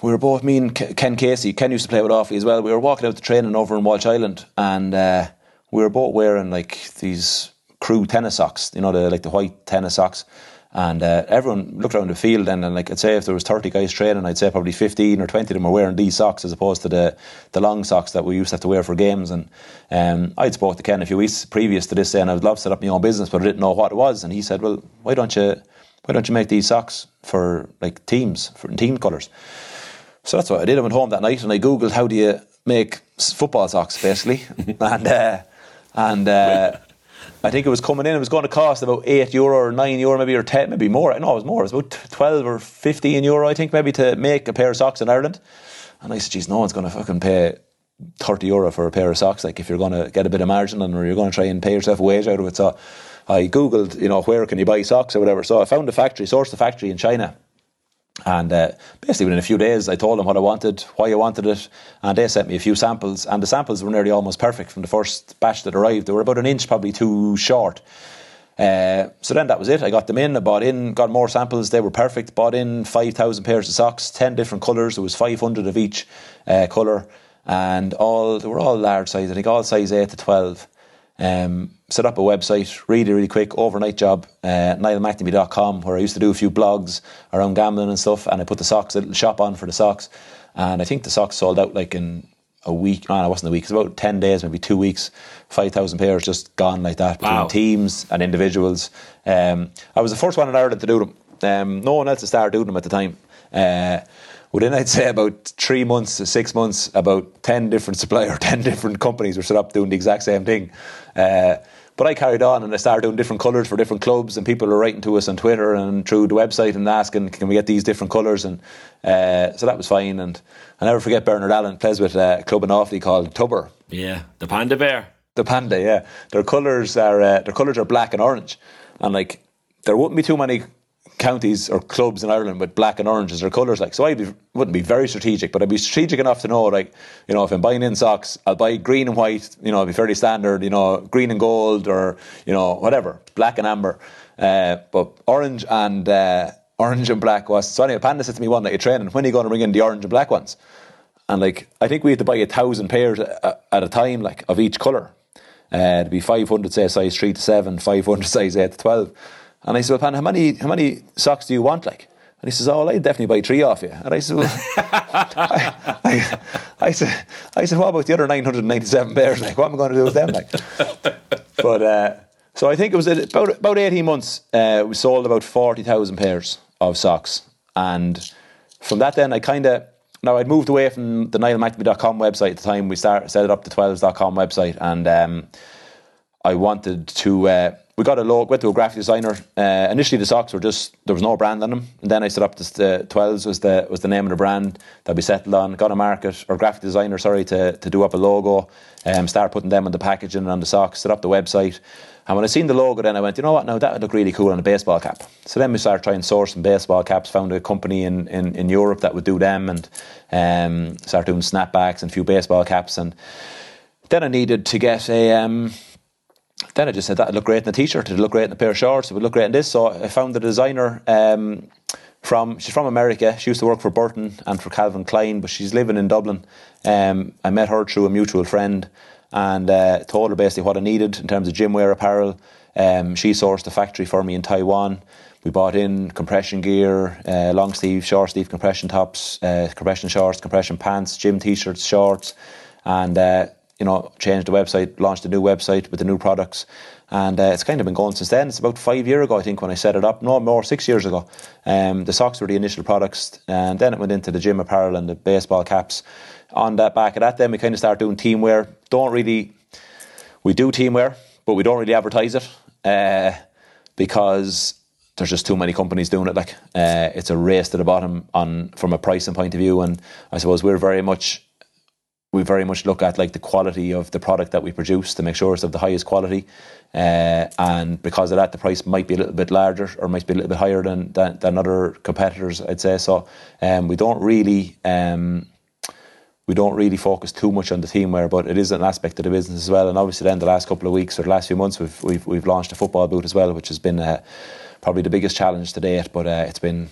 we were both, me and Ken Casey. Ken used to play with Offaly as well. We were walking out to training over in Walsh Island, and we were both wearing like these crew tennis socks, the white tennis socks. And everyone looked around the field, and like I'd say, if there was 30 guys training, I'd say probably 15 or 20 of them were wearing these socks as opposed to the long socks that we used to have to wear for games. And I'd spoke to Ken a few weeks previous to this, saying I would love to set up my own business, but I didn't know what it was. And he said, well, why don't you make these socks for like teams, for team colours? So that's what I did. I went home that night and I Googled, how do you make football socks, basically? and I think it was coming in, it was going to cost about €8 or €9 maybe, or 10, maybe more. No, it was more. It was about 12 or €15, I think, maybe, to make a pair of socks in Ireland. And I said, geez, no one's going to fucking pay €30 for a pair of socks, like, if you're going to get a bit of margin and you're going to try and pay yourself a wage out of it. So I Googled, where can you buy socks or whatever. So I found a factory, sourced the factory in China. And basically within a few days I told them what I wanted, why I wanted it, and they sent me a few samples, and the samples were nearly almost perfect from the first batch that arrived. They were about an inch probably too short, so then that was it. I got them in, I bought in, got more samples, they were perfect, bought in 5,000 pairs of socks, 10 different colours. There was 500 of each colour, and they were all large size, I think all size 8 to 12. Set up a website, really, really quick, overnight job, niallmcnamee.com, where I used to do a few blogs around gambling and stuff, and I put the socks, a little shop on for the socks, and I think the socks sold out like in a week, no, it wasn't a week, it was about 10 days, maybe 2 weeks, 5,000 players just gone like that between teams and individuals. I was the first one in Ireland to do them. No one else had started doing them at the time. Within, I'd say, about 3 months to 6 months, about 10 different suppliers, 10 different companies were set up doing the exact same thing. But I carried on and I started doing different colours for different clubs, and people were writing to us on Twitter and through the website and asking, can we get these different colours? And so that was fine. And I'll never forget Bernard Allen plays with a club in Offaly called Tubber. Yeah, the Panda Bear. The Panda, yeah. Their colours are black and orange. And like, there wouldn't be too many counties or clubs in Ireland with black and orange as their colours, like, so I wouldn't be very strategic, but I'd be strategic enough to know, like, you know, if I'm buying in socks, I'll buy green and white, you know, it'll be fairly standard, you know, green and gold, or, you know, whatever, black and amber, but orange and black was, so anyway, Panda said to me one night at training, when are you going to bring in the orange and black ones? And like, I think we had to buy 1,000 pairs at a time, like, of each colour. It'd be 500 say size 3 to 7, 500 size 8 to 12. And I said, well, Pan, how many socks do you want, like? And he says, oh, well, I'd definitely buy 3 off you. And I said, well, I said, what about the other 997 pairs? Like, what am I going to do with them, like? But so I think it was about 18 months. We sold about 40,000 pairs of socks, and from that then, I'd moved away from the NiallMcNamee.com website at the time. We set up the Twelves.com website, and I wanted to. We got a logo, went to a graphic designer. Initially, the socks were just, there was no brand on them. And then I set up the 12s was the name of the brand that we settled on. Got a graphic designer, to do up a logo. Start putting them on the packaging and on the socks. Set up the website. And when I seen the logo, then I went, you know what? Now that would look really cool on a baseball cap. So then we started trying to source some baseball caps. Found a company in Europe that would do them, and started doing snapbacks and a few baseball caps. And then I needed to get a. Then I just said that would look great in a t-shirt, it would look great in a pair of shorts, it would look great in this. So I found the designer, she's from America, she used to work for Burton and for Calvin Klein, but she's living in Dublin. I met her through a mutual friend, and told her basically what I needed in terms of gym wear apparel. She sourced a factory for me in Taiwan. We bought in compression gear, long sleeve, short sleeve compression tops, compression shorts, compression pants, gym t-shirts, shorts, and changed the website, launched a new website with the new products, and it's kind of been going since then. It's about 5 years ago, I think, when I set it up. No, more, 6 years ago. The socks were the initial products, and then it went into the gym apparel and the baseball caps. On that back of that, then we kind of started doing team wear. We do team wear, but we don't really advertise it because there's just too many companies doing it. Like it's a race to the bottom from a pricing point of view, and I suppose we very much look at like the quality of the product that we produce to make sure it's of the highest quality, and because of that the price might be a little bit larger or might be a little bit higher than other competitors, I'd say. So we don't really focus too much on the team wear, but it is an aspect of the business as well. And obviously then the last couple of weeks or the last few months we've launched a football boot as well, which has been probably the biggest challenge to date, but it's been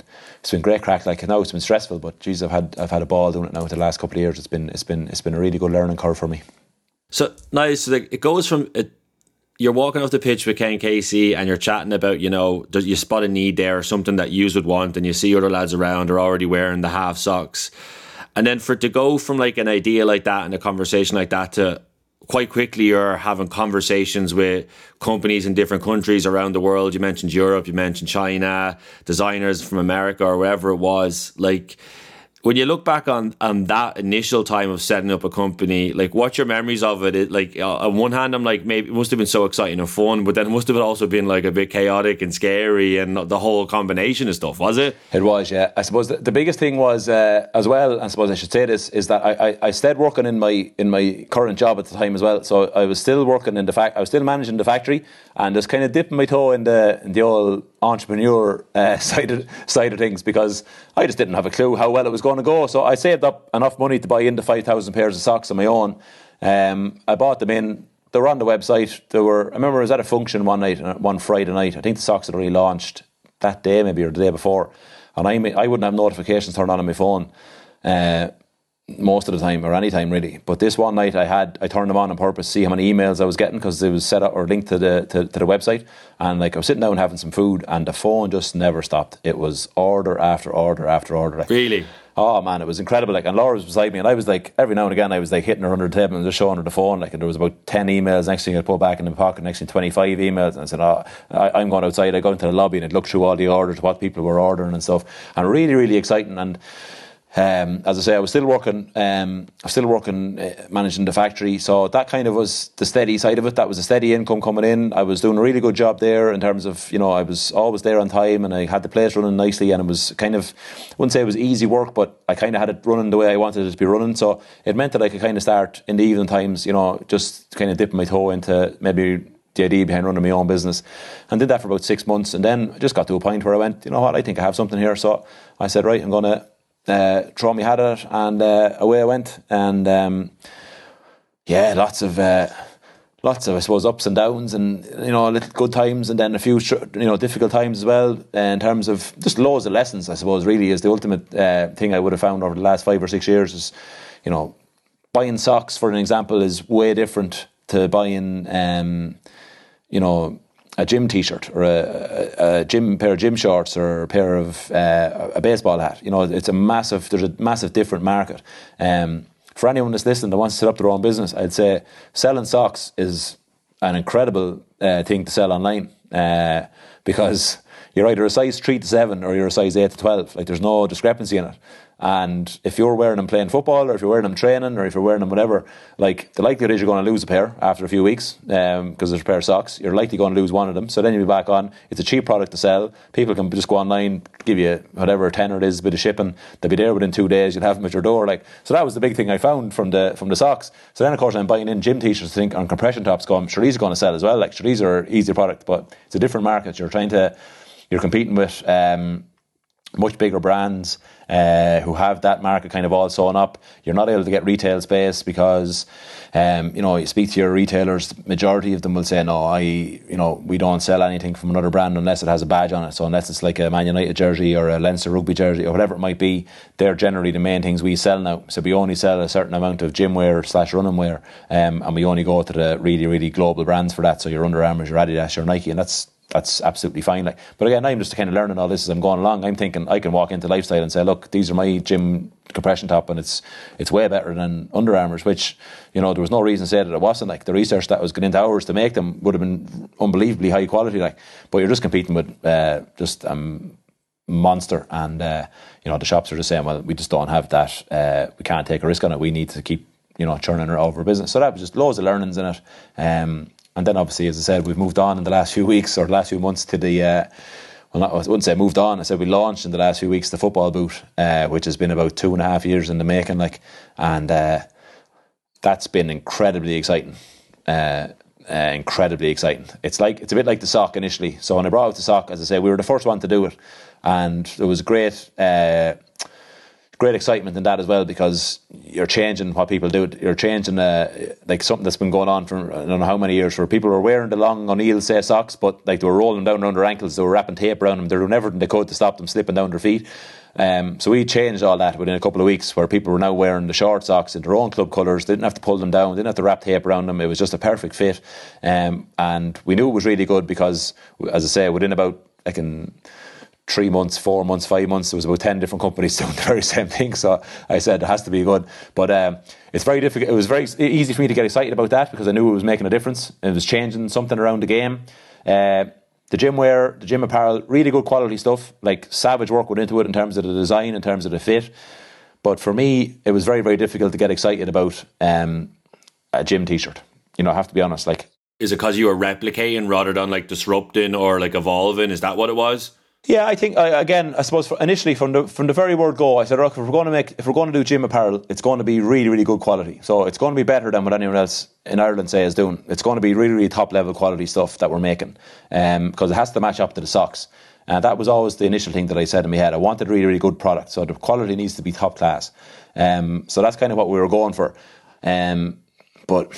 great crack. Like, now it's been stressful, but geez, I've had a ball doing it now. The last couple of years, it's been a really good learning curve for me. So nice. So it goes from you're walking off the pitch with Ken Casey and you're chatting about, you know, you spot a need there or something that you would want, and you see other lads around are already wearing the half socks, and then for it to go from like an idea like that and a conversation like that to quite quickly you're having conversations with companies in different countries around the world. You mentioned Europe, you mentioned China, designers from America or wherever it was. Like, when you look back on that initial time of setting up a company, like, what's your memories of it? On one hand, I'm like, maybe it must have been so exciting and fun, but then it must have also been like a bit chaotic and scary, and the whole combination of stuff, was it? It was, yeah. I suppose the biggest thing was as well, and I suppose I should say this, is that I stayed working in my current job at the time as well. So I was still working I was still managing the factory, and just kind of dipping my toe in the old entrepreneur side of things, because I just didn't have a clue how well it was going to go. So I saved up enough money to buy into 5,000 pairs of socks on my own. I bought them in. They were on the website. I remember I was at a function one Friday night. I think the socks had already launched that day, maybe, or the day before. And I wouldn't have notifications turned on my phone. most of the time or any time really. But this one night I turned them on purpose to see how many emails I was getting, because it was set up or linked to the website. And like I was sitting down having some food and the phone just never stopped. It was order after order after order. Like, really? Oh man, it was incredible. Like, and Laura was beside me and I was like, every now and again I was like hitting her under the table and just showing her the phone. Like, and there was about 10 emails. Next thing I put back in the pocket, next thing 25 emails. And I said, oh, I'm going outside. I go into the lobby and I'd look through all the orders, what people were ordering and stuff. And really, really exciting. And as I say, I was still working. Managing the factory, so that kind of was the steady side of it. That was a steady income coming in. I was doing a really good job there in terms of, you know, I was always there on time, and I had the place running nicely. And it was kind of, I wouldn't say it was easy work, but I kind of had it running the way I wanted it to be running. So it meant that I could kind of start in the evening times, you know, just kind of dipping my toe into maybe the idea behind running my own business, and did that for about 6 months. And then I just got to a point where I went, you know what, I think I have something here. So I said, right, I'm gonna throw me hat at it, and away I went. And yeah, lots of I suppose ups and downs, and you know, little good times, and then a few difficult times as well, in terms of just loads of lessons. I suppose really is the ultimate thing I would have found over the last 5 or 6 years is, you know, buying socks, for an example, is way different to buying you know, a gym t-shirt or a pair of gym shorts or a pair of a baseball hat. You know, it's there's a massive different market. For anyone that's listening that wants to set up their own business, I'd say selling socks is an incredible thing to sell online, because you're either a size 3 to 7 or you're a size 8 to 12. Like, there's no discrepancy in it. And if you're wearing them playing football, or if you're wearing them training, or if you're wearing them whatever, like, the likelihood is you're going to lose a pair after a few weeks, because there's a pair of socks. You're likely going to lose one of them. So then you'll be back on. It's a cheap product to sell. People can just go online, give you whatever tenner it is, a bit of shipping. They'll be there within 2 days. You'll have them at your door. Like, so that was the big thing I found from the socks. So then, of course, I'm buying in gym t-shirts, I think, on compression tops, going, sure, these are going to sell as well. Like, sure, these are an easy product, but it's a different market. You're competing with much bigger brands who have that market kind of all sewn up. You're not able to get retail space because, you know, you speak to your retailers, the majority of them will say, no, we don't sell anything from another brand unless it has a badge on it. So unless it's like a Man United jersey or a Leinster Rugby jersey or whatever it might be, they're generally the main things we sell now. So we only sell a certain amount of gym wear / running wear, and we only go to the really, really global brands for that. So your Under Armour, your Adidas, your Nike, and that's absolutely fine. Like, but again, I'm just kind of learning all this as I'm going along. I'm thinking I can walk into Lifestyle and say, look, these are my gym compression top, and it's way better than Under Armour's, which, you know, there was no reason to say that it wasn't. Like, the research that was going into hours to make them would have been unbelievably high quality. Like, but you're just competing with monster, and you know, the shops are just saying, well, we just don't have that. We can't take a risk on it. We need to keep, you know, churning over business. So that was just loads of learnings in it. And then obviously, as I said, we've moved on in the last few weeks or the last few months to the, I wouldn't say moved on, I said we launched in the last few weeks the football boot, which has been about 2.5 years in the making. Like, and that's been incredibly exciting. Incredibly exciting. It's a bit like the sock initially. So when I brought out the sock, as I say, we were the first one to do it. And there was great excitement in that as well, because you're changing what people do. You're changing like something that's been going on for I don't know how many years, where people were wearing the long O'Neill, say, socks, but like they were rolling down around their ankles, they were wrapping tape around them, they were doing everything they could to stop them slipping down their feet. So we changed all that within a couple of weeks, where people were now wearing the short socks in their own club colours. They didn't have to pull them down, they didn't have to wrap tape around them. It was just a perfect fit, and we knew it was really good because, as I say, within about 3 months, 4 months, 5 months, there was about 10 different companies doing the very same thing. So I said it has to be good. But it's very difficult. It was very easy for me to get excited about that because I knew it was making a difference. It was changing something around the game. The gym wear, the gym apparel, really good quality stuff. Like, savage work went into it in terms of the design, in terms of the fit. But for me, it was very, very difficult to get excited about a gym t-shirt. You know, I have to be honest. Like, is it because you were replicating rather than like disrupting or like evolving? Is that what it was? Yeah, I think I suppose initially from the very word go, I said, look, if we're going to do gym apparel, it's going to be really, really good quality. So it's going to be better than what anyone else in Ireland, say, is doing. It's going to be really, really top level quality stuff that we're making, because it has to match up to the socks. And that was always the initial thing that I said in my head. I wanted really, really good product, so the quality needs to be top class. So that's kind of what we were going for. But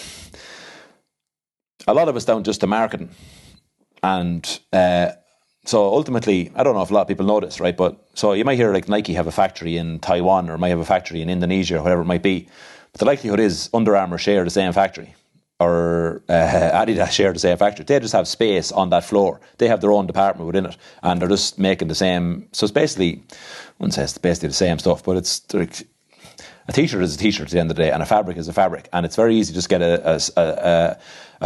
a lot of it's down just to marketing, and So ultimately, I don't know if a lot of people know this, right? But so you might hear like Nike have a factory in Taiwan or might have a factory in Indonesia or whatever it might be. But the likelihood is Under Armour share the same factory or Adidas share the same factory. They just have space on that floor. They have their own department within it and they're just making the same. So it's basically, I wouldn't say it's basically the same stuff, but it's like a t-shirt is a t-shirt at the end of the day and a fabric is a fabric. And it's very easy to just get a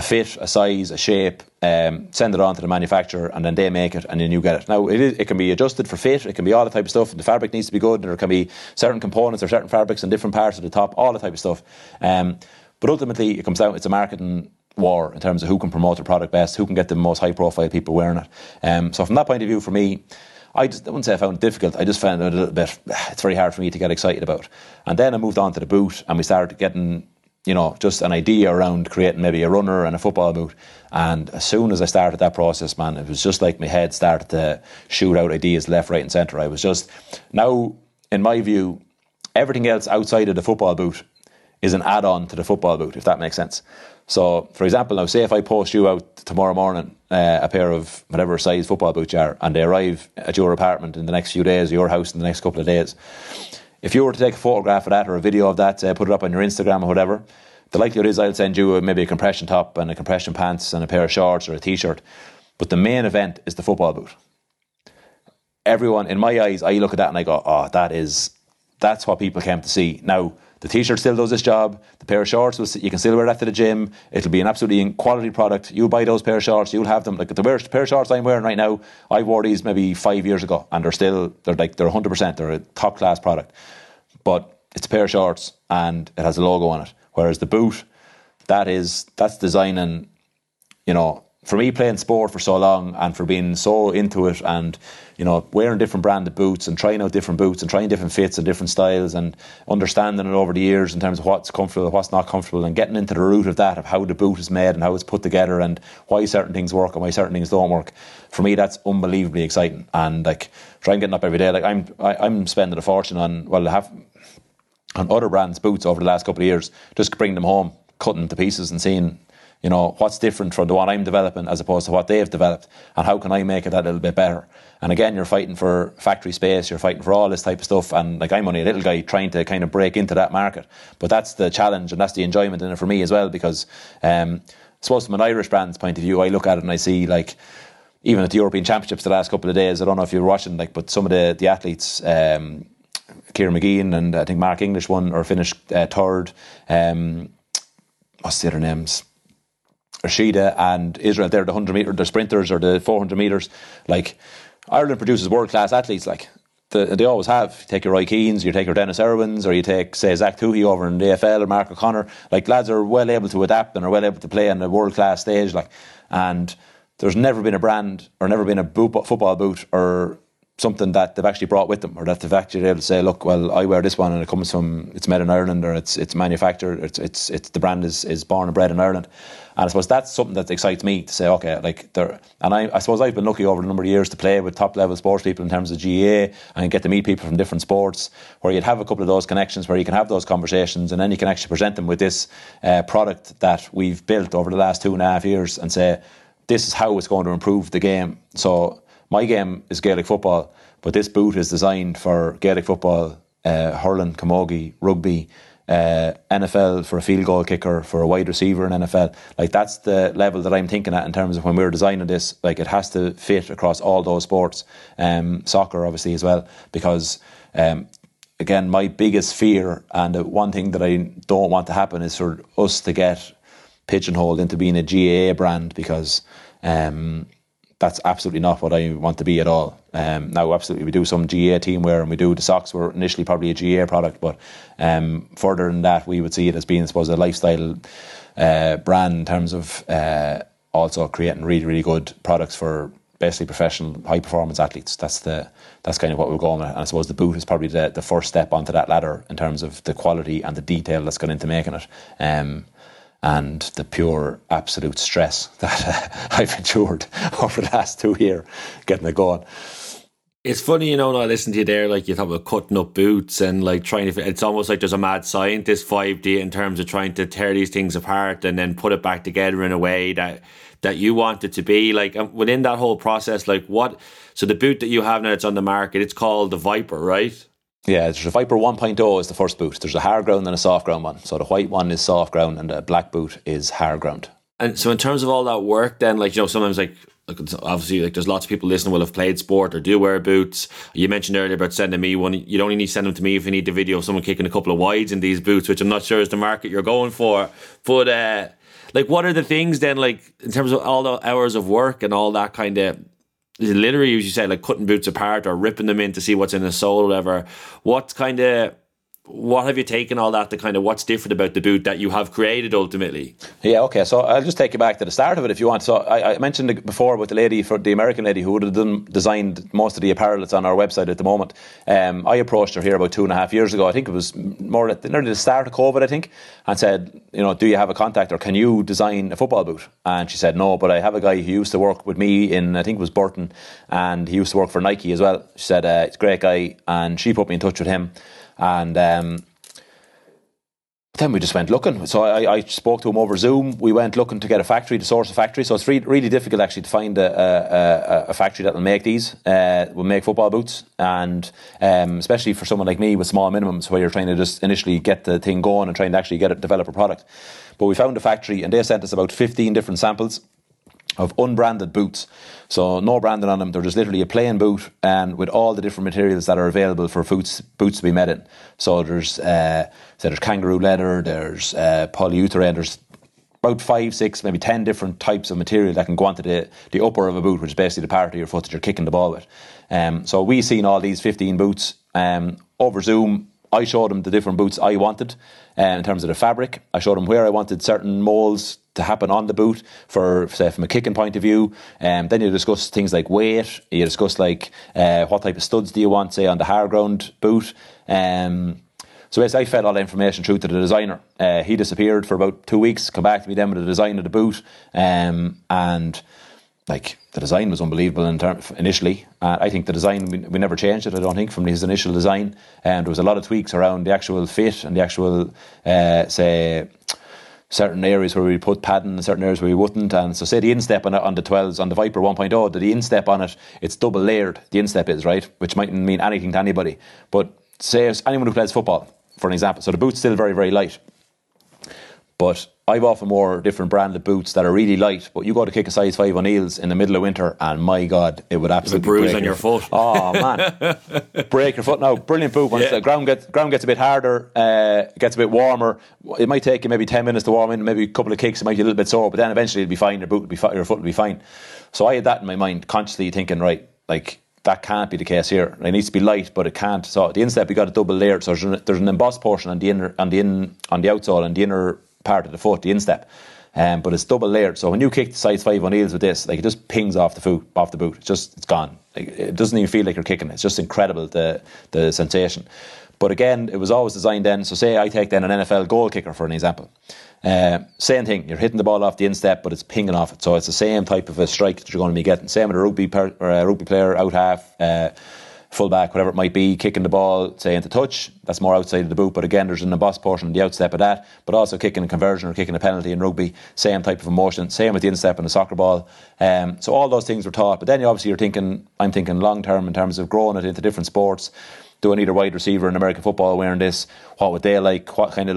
fit, a size, a shape, send it on to the manufacturer and then they make it and then you get it. Now, it can be adjusted for fit, it can be all the type of stuff, and the fabric needs to be good, and there can be certain components or certain fabrics in different parts of the top, all the type of stuff. But ultimately, it comes down, it's a marketing war in terms of who can promote the product best, who can get the most high-profile people wearing it. So from that point of view, for me, I wouldn't say I found it difficult, I just found it a little bit, it's very hard for me to get excited about. And then I moved on to the boot and we started getting, you know, just an idea around creating maybe a runner and a football boot. And as soon as I started that process, man, it was just like my head started to shoot out ideas left, right and centre. I was just, now, in my view, everything else outside of the football boot is an add-on to the football boot, if that makes sense. So, for example, now, say if I post you out tomorrow morning a pair of whatever size football boots you are, and they arrive at your apartment in the next few days, or your house in the next couple of days, if you were to take a photograph of that or a video of that, put it up on your Instagram or whatever, the likelihood is I'll send you maybe a compression top and a compression pants and a pair of shorts or a t-shirt. But the main event is the football boot. Everyone, in my eyes, I look at that and I go, oh, that's what people came to see. Now, the t-shirt still does this job. The pair of shorts, you can still wear that to the gym. It'll be an absolutely quality product. You'll buy those pair of shorts, you'll have them. Like the pair of shorts I'm wearing right now, I wore these maybe 5 years ago and they're 100%. They're a top class product. But it's a pair of shorts and it has a logo on it. Whereas the boot, that's designing, you know, for me playing sport for so long and for being so into it and, you know, wearing different branded boots and trying out different boots and trying different fits and different styles and understanding it over the years in terms of what's comfortable and what's not comfortable and getting into the root of that, of how the boot is made and how it's put together and why certain things work and why certain things don't work. For me, that's unbelievably exciting. And like trying getting up every day, like I'm spending a fortune on other brands' boots over the last couple of years, just bringing them home, cutting to pieces and seeing, you know, what's different from the one I'm developing as opposed to what they've developed and how can I make it that little bit better. And again, you're fighting for factory space, you're fighting for all this type of stuff, and like I'm only a little guy trying to kind of break into that market, but that's the challenge and that's the enjoyment in it for me as well, because I suppose from an Irish brand's point of view, I look at it and I see, like, even at the European Championships the last couple of days, I don't know if you're watching, like, but some of the athletes, Kieran McGeehan and I think Mark English won or finished third, what's the other names, Rashida and Israel, they're the 100 metre, the sprinters or the 400 metres. Like, Ireland produces world class athletes, like they always have. You take your Roy Keanes, you take your Dennis Irwins, or you take, say, Zach Toohey over in the AFL or Mark O'Connor. Like, lads are well able to adapt and are well able to play on a world class stage, like, and there's never been a brand or never been a football boot or something that they've actually brought with them, or that they've actually been able to say, look, well, I wear this one and it comes from, it's made in Ireland, or it's manufactured, it's the brand is born and bred in Ireland. And I suppose that's something that excites me to say, okay, like, there. And I suppose I've been lucky over a number of years to play with top level sports people in terms of GAA and get to meet people from different sports, where you'd have a couple of those connections, where you can have those conversations, and then you can actually present them with this product that we've built over the last 2.5 years and say, this is how it's going to improve the game. So my game is Gaelic football, but this boot is designed for Gaelic football, hurling, camogie, rugby, NFL, for a field goal kicker, for a wide receiver in NFL. Like, that's the level that I'm thinking at in terms of when we're designing this. Like, it has to fit across all those sports, soccer obviously as well, because again, my biggest fear and the one thing that I don't want to happen is for us to get pigeonholed into being a GAA brand, because that's absolutely not what I want to be at all. Now, absolutely, we do some GAA team wear, and we do the socks were initially probably a GAA product, but further than that, we would see it as being, I suppose, a lifestyle brand in terms of also creating really, really good products for basically professional, high-performance athletes. That's kind of what we're going at. And I suppose the boot is probably the first step onto that ladder in terms of the quality and the detail that's gone into making it. And the pure absolute stress that I've endured over the last 2 years getting it going. It's funny, you know, when I listen to you there, like you talk about cutting up boots and like trying to, it's almost like there's a mad scientist vibe to you in terms of trying to tear these things apart and then put it back together in a way that you want it to be. Like within that whole process, like what, so the boot that you have now that's on the market, it's called the Viper, right? Yeah, there's a Viper 1.0 is the first boot. There's a hard ground and a soft ground one. So the white one is soft ground and the black boot is hard ground. And so in terms of all that work then, like, you know, sometimes like obviously like there's lots of people listening will have played sport or do wear boots. You mentioned earlier about sending me one. You don't need to send them to me if you need the video of someone kicking a couple of wides in these boots, which I'm not sure is the market you're going for. But like what are the things then, like in terms of all the hours of work and all that kind of, literally as you say, like cutting boots apart or ripping them in to see what's in the sole or whatever, what have you taken all that to kind of what's different about the boot that you have created ultimately? Yeah, okay. So I'll just take you back to the start of it if you want. So I mentioned before about the American lady who would have designed most of the apparel that's on our website at the moment. I approached her here about 2.5 years ago. I think it was more at nearly the start of COVID, I think, and said, you know, do you have a contact or can you design a football boot? And she said, no, but I have a guy who used to work with me in, I think it was Burton, and he used to work for Nike as well. She said, it's a great guy. And she put me in touch with him. And then we just went looking. So I spoke to him over Zoom. We went looking to get a factory, to source a factory. So it's really difficult actually to find a factory that will make these, will make football boots. And especially for someone like me with small minimums where you're trying to just initially get the thing going and trying to actually develop a product. But we found a factory and they sent us about 15 different samples of unbranded boots. So no branding on them. They're just literally a plain boot and with all the different materials that are available for boots to be made in. So there's kangaroo leather, there's polyurethane, there's about 5, 6, maybe 10 different types of material that can go onto the upper of a boot, which is basically the part of your foot that you're kicking the ball with. So we've seen all these 15 boots over Zoom. I showed them the different boots I wanted in terms of the fabric. I showed them where I wanted certain molds to happen on the boot from a kicking point of view. Then you discuss things like weight. You discuss like what type of studs do you want, say, on the hard ground boot. So basically I fed all the information through to the designer. He disappeared for about 2 weeks, come back to me then with the design of the boot. And like the design was unbelievable initially. I think the design, we never changed it, I don't think, from his initial design. And there was a lot of tweaks around the actual fit and the actual, say, certain areas where we put padding and certain areas where we wouldn't. And so say the instep on the 12s, on the Viper 1.0, the instep on it, it's double layered, the instep is, right? Which mightn't mean anything to anybody. But say anyone who plays football, for an example. So the boot's still very, very light. But I've often wore different branded boots that are really light, but you go to kick a size 5 on heels in the middle of winter and my God, it would absolutely bruise on your foot. Oh man, break your foot. Now, brilliant boot. Once the ground gets a bit harder, gets a bit warmer. It might take you maybe 10 minutes to warm in, maybe a couple of kicks, it might be a little bit sore, but then eventually it'll be fine, your foot will be fine. So I had that in my mind, consciously thinking, right, like that can't be the case here. It needs to be light, but it can't. So at the instep, we got a double layer. So there's an embossed portion on the outsole and the inner part of the foot, the instep, but it's double layered. So when you kick the size 5 on heels with this, like it just pings off the boot. It's gone. Like, it doesn't even feel like you're kicking. It's just incredible the sensation. But again, it was always designed then. So say I take then an NFL goal kicker for an example. Same thing. You're hitting the ball off the instep, but it's pinging off it. So it's the same type of a strike that you're going to be getting. Same with a rugby player out half. Fullback, whatever it might be, kicking the ball, say, into touch. That's more outside of the boot, but again, there's an embossed portion on the outstep of that, but also kicking a conversion or kicking a penalty in rugby, same type of emotion, same with the instep and the soccer ball. So all those things were taught, but then obviously I'm thinking long-term in terms of growing it into different sports. Do I need a wide receiver in American football wearing this? What would they like? What kind of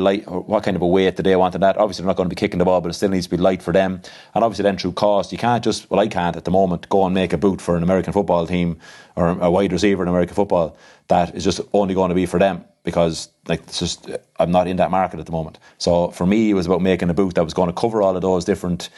a weight do they want in that? Obviously, they're not going to be kicking the ball, but it still needs to be light for them. And obviously, then through cost, you can't just, well, I can't at the moment go and make a boot for an American football team or a wide receiver in American football that is just only going to be for them because, like, it's just, I'm not in that market at the moment. So for me, it was about making a boot that was going to cover all of those different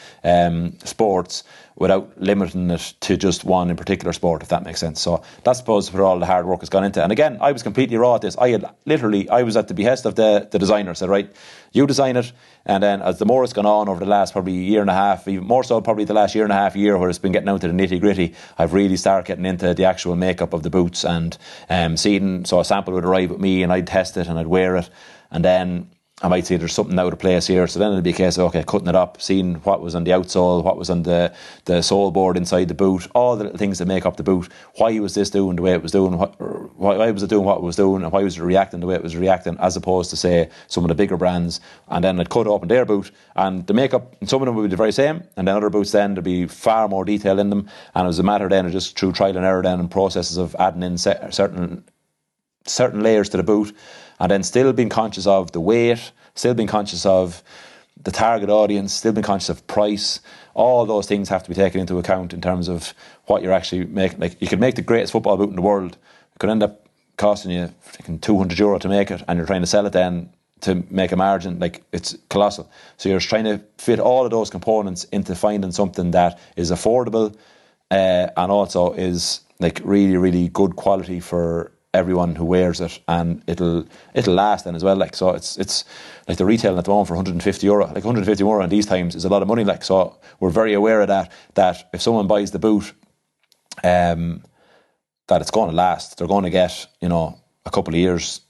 sports without limiting it to just one in particular sport, if that makes sense. So that's, I suppose, where all the hard work has gone into. And again, I was completely raw at this. I was at the behest of the designer. Said, right, you design it. And then as the more it's gone on over the last probably year and a half, even more so probably the last year and a half year where it's been getting out to the nitty gritty, I've really started getting into the actual makeup of the boots and seeding. So a sample would arrive with me and I'd test it and I'd wear it. And then I might say there's something out of place here. So then it'll be a case of, okay, cutting it up, seeing what was on the outsole, what was on the sole board inside the boot, all the little things that make up the boot. Why was this doing the way it was doing? Why was it doing what it was doing? And why was it reacting the way it was reacting, as opposed to, say, some of the bigger brands? And then it cut open their boot, and the makeup, and some of them would be the very same, and then other boots then there'd be far more detail in them. And it was a matter then of just through trial and error then, and processes of adding in certain layers to the boot, and then still being conscious of the weight, still being conscious of the target audience, still being conscious of price. All those things have to be taken into account in terms of what you're actually making. Like, you could make the greatest football boot in the world, it could end up costing you €200 to make it, and you're trying to sell it then to make a margin. Like, it's colossal. So you're trying to fit all of those components into finding something that is affordable, and also is like really, really good quality for everyone who wears it, and it'll last then as well. Like, so it's like the retailing at the moment for €150. Like, €150 in these times is a lot of money. Like, so we're very aware of that if someone buys the boot, that it's going to last. They're going to get, a couple of years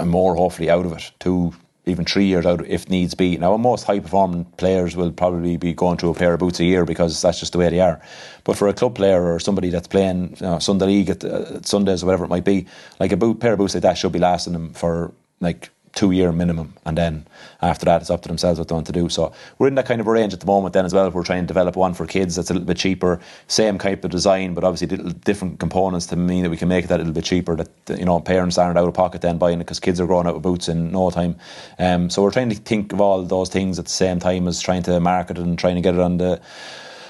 and more hopefully out of it, 2, even 3 years out if needs be. Now, most high performing players will probably be going through a pair of boots a year, because that's just the way they are. But for a club player or somebody that's playing Sunday league at Sundays or whatever it might be, like, pair of boots like that should be lasting them for like 2 year minimum, and then after that it's up to themselves what they want to do. So we're in that kind of range at the moment then as well. We're trying to develop one for kids that's a little bit cheaper, same type of design, but obviously little different components to mean that we can make it that little bit cheaper, that parents aren't out of pocket then buying it, because kids are growing out of boots in no time. So we're trying to think of all those things at the same time as trying to market it and trying to get it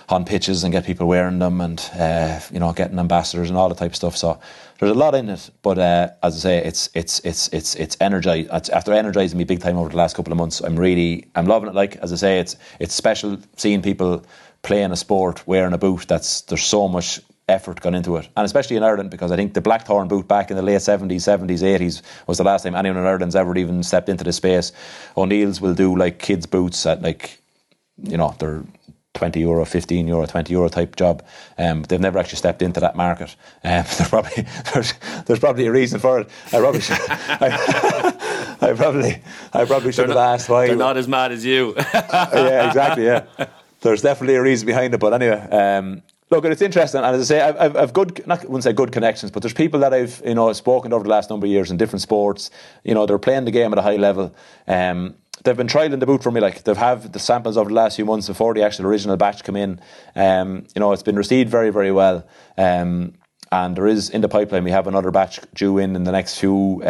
on pitches and get people wearing them, and getting ambassadors and all that type of stuff. So there's a lot in it, but as I say, it's energised. After energising me big time over the last couple of months, I'm loving it. Like, as I say, it's special seeing people playing a sport wearing a boot there's so much effort gone into it, and especially in Ireland, because I think the Blackthorn boot back in the late 70s, 80s was the last time anyone in Ireland's ever even stepped into this space. O'Neill's will do like kids' boots at they're €20, €15, €20 type job. They've never actually stepped into that market. There's probably a reason for it. I probably should have asked why. They're not as mad as you. Yeah, exactly. Yeah, there's definitely a reason behind it. But anyway, look, it's interesting. And as I say, I've wouldn't say good connections, but there's people that I've spoken to over the last number of years in different sports. They're playing the game at a high level. They've been trialing the boot for me. Like, they've had the samples over the last few months before the actual original batch come in. It's been received very, very well. And there is, in the pipeline, we have another batch due in the next few,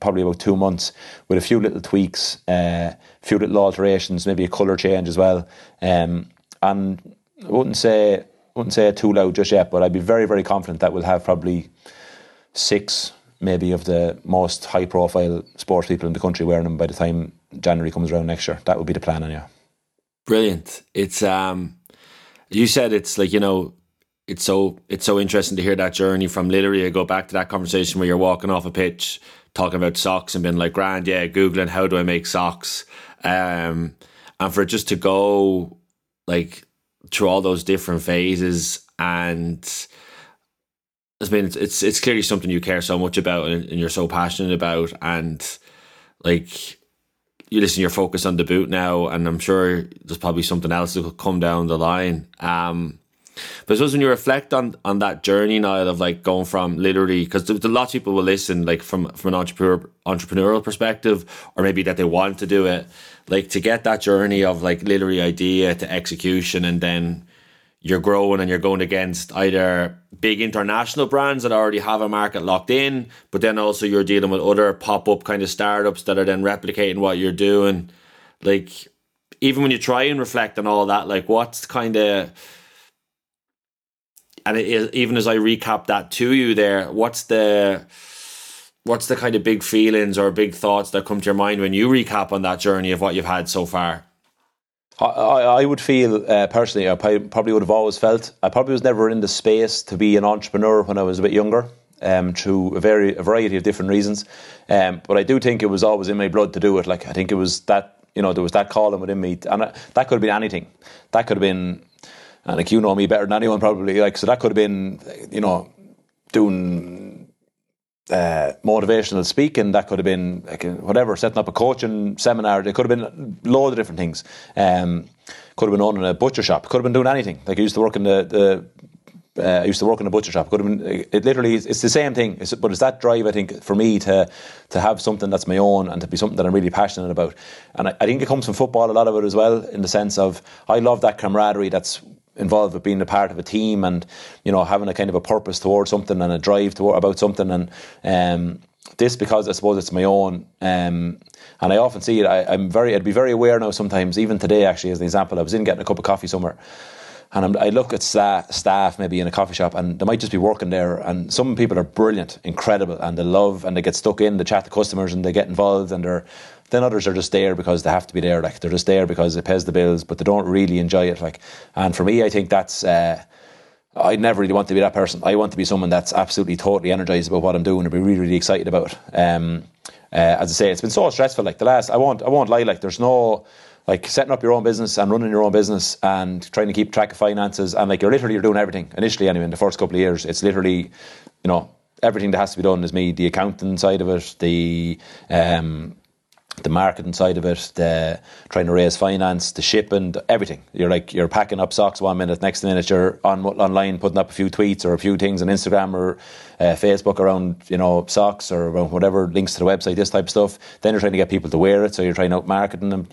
probably about 2 months, with a few little tweaks, a few little alterations, maybe a colour change as well. And I wouldn't say it too loud just yet, but I'd be very, very confident that we'll have probably 6 maybe of the most high-profile sports people in the country wearing them by the time January comes around next year. That would be the plan anyway. Brilliant. It's you said it's like, it's so interesting to hear that journey from literally I go back to that conversation where you're walking off a pitch talking about socks and being like, grand, yeah, Googling how do I make socks, and for it just to go like through all those different phases. And I mean, it's clearly something you care so much about and you're so passionate about, and like, you listen, you're focused on the boot now, and I'm sure there's probably something else that could come down the line. But I suppose when you reflect on that journey, Niall, of like going from literally, because a lot of people will listen like from an entrepreneurial perspective, or maybe that they want to do it, like to get that journey of like literally idea to execution, and then you're growing and you're going against either big international brands that already have a market locked in, but then also you're dealing with other pop-up kind of startups that are then replicating what you're doing. Like, even when you try and reflect on all that, like what's kind of, and it is, even as I recap that to you there, what's the kind of big feelings or big thoughts that come to your mind when you recap on that journey of what you've had so far? I would feel, personally, I probably would have always felt, I probably was never in the space to be an entrepreneur when I was a bit younger, through a variety of different reasons. But I do think it was always in my blood to do it. Like, I think it was that, there was that calling within me. And that could have been anything. That could have been, and like, me better than anyone probably. Like, so that could have been, doing motivational speaking, that could have been like whatever, setting up a coaching seminar. It could have been loads of different things. Could have been owning a butcher shop. Could have been doing anything. Like I used to work in I used to work in a butcher shop. Could have been. It literally it's the same thing. But it's that drive, I think, for me to have something that's my own and to be something that I'm really passionate about. And I think it comes from football, a lot of it as well, in the sense of I love that camaraderie that's involved with being a part of a team and, you know, having a kind of a purpose towards something and a drive about something. And this, because I suppose it's my own, and I often see it. I'd be very aware now sometimes, even today actually, as an example. I was in getting a cup of coffee somewhere, and I look at staff maybe in a coffee shop, and they might just be working there, and some people are brilliant, incredible, and they love, and they get stuck in, they chat to customers and they get involved, and then others are just there because they have to be there, like they're just there because it pays the bills, but they don't really enjoy it. Like, and for me, I think that's I never really want to be that person. I want to be someone that's absolutely totally energised about what I'm doing and be really, really excited about it. As I say, it's been so stressful. Like I won't lie. Like there's no, like setting up your own business and running your own business and trying to keep track of finances, and like you're doing everything initially. Anyway, in the first couple of years, it's literally, you know, everything that has to be done is me. The accounting side of it, the marketing side of it, the trying to raise finance, the shipping, everything. You're packing up socks one minute, next minute you're online putting up a few tweets or a few things on Instagram or Facebook around, you know, socks or around whatever, links to the website, this type of stuff. Then you're trying to get people to wear it, so you're trying out marketing them.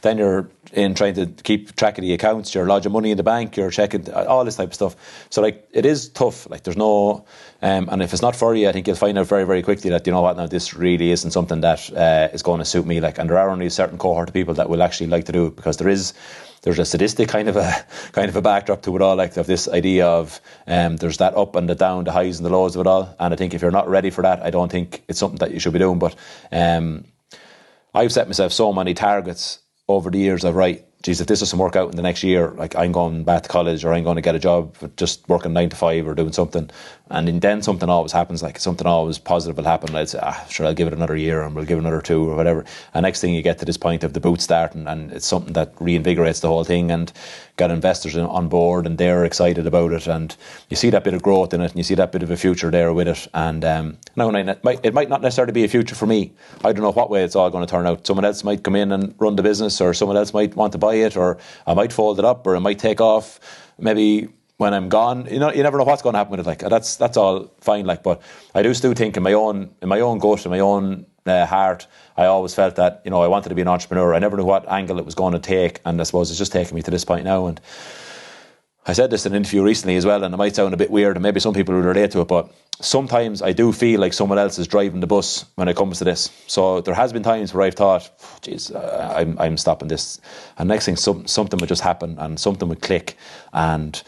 Then you're in trying to keep track of the accounts, you're lodging money in the bank, you're checking all this type of stuff. So like it is tough. Like there's no, and if it's not for you, I think you'll find out very, very quickly that, you know what, now this really isn't something that is going to suit me. Like, and there are only a certain cohort of people that will actually like to do it, because there's a sadistic kind of a backdrop to it all, like of this idea of there's that up and the down, the highs and the lows of it all. And I think if you're not ready for that, I don't think it's something that you should be doing. But I've set myself so many targets over the years of, right, geez, if this doesn't work out in the next year, like I'm going back to college, or I'm going to get a job just working 9 to 5 or doing something. And then something always happens, like something always positive will happen. I'd say, sure, I'll give it another year, and we'll give it another 2 or whatever. And next thing you get to this point of the boot starting, and it's something that reinvigorates the whole thing, and got investors on board, and they're excited about it. And you see that bit of growth in it, and you see that bit of a future there with it. And now it might not necessarily be a future for me. I don't know what way it's all going to turn out. Someone else might come in and run the business, or someone else might want to buy it, or I might fold it up, or it might take off maybe when I'm gone. You know, you never know what's going to happen with it. Like that's all fine. Like, but I do still think in my own gut, in my own heart, I always felt that, you know, I wanted to be an entrepreneur. I never knew what angle it was going to take, and I suppose it's just taken me to this point now. And I said this in an interview recently as well, and it might sound a bit weird, and maybe some people will relate to it, but sometimes I do feel like someone else is driving the bus when it comes to this. So there has been times where I've thought, geez, I'm stopping this. And next thing, something would just happen, and something would click, and,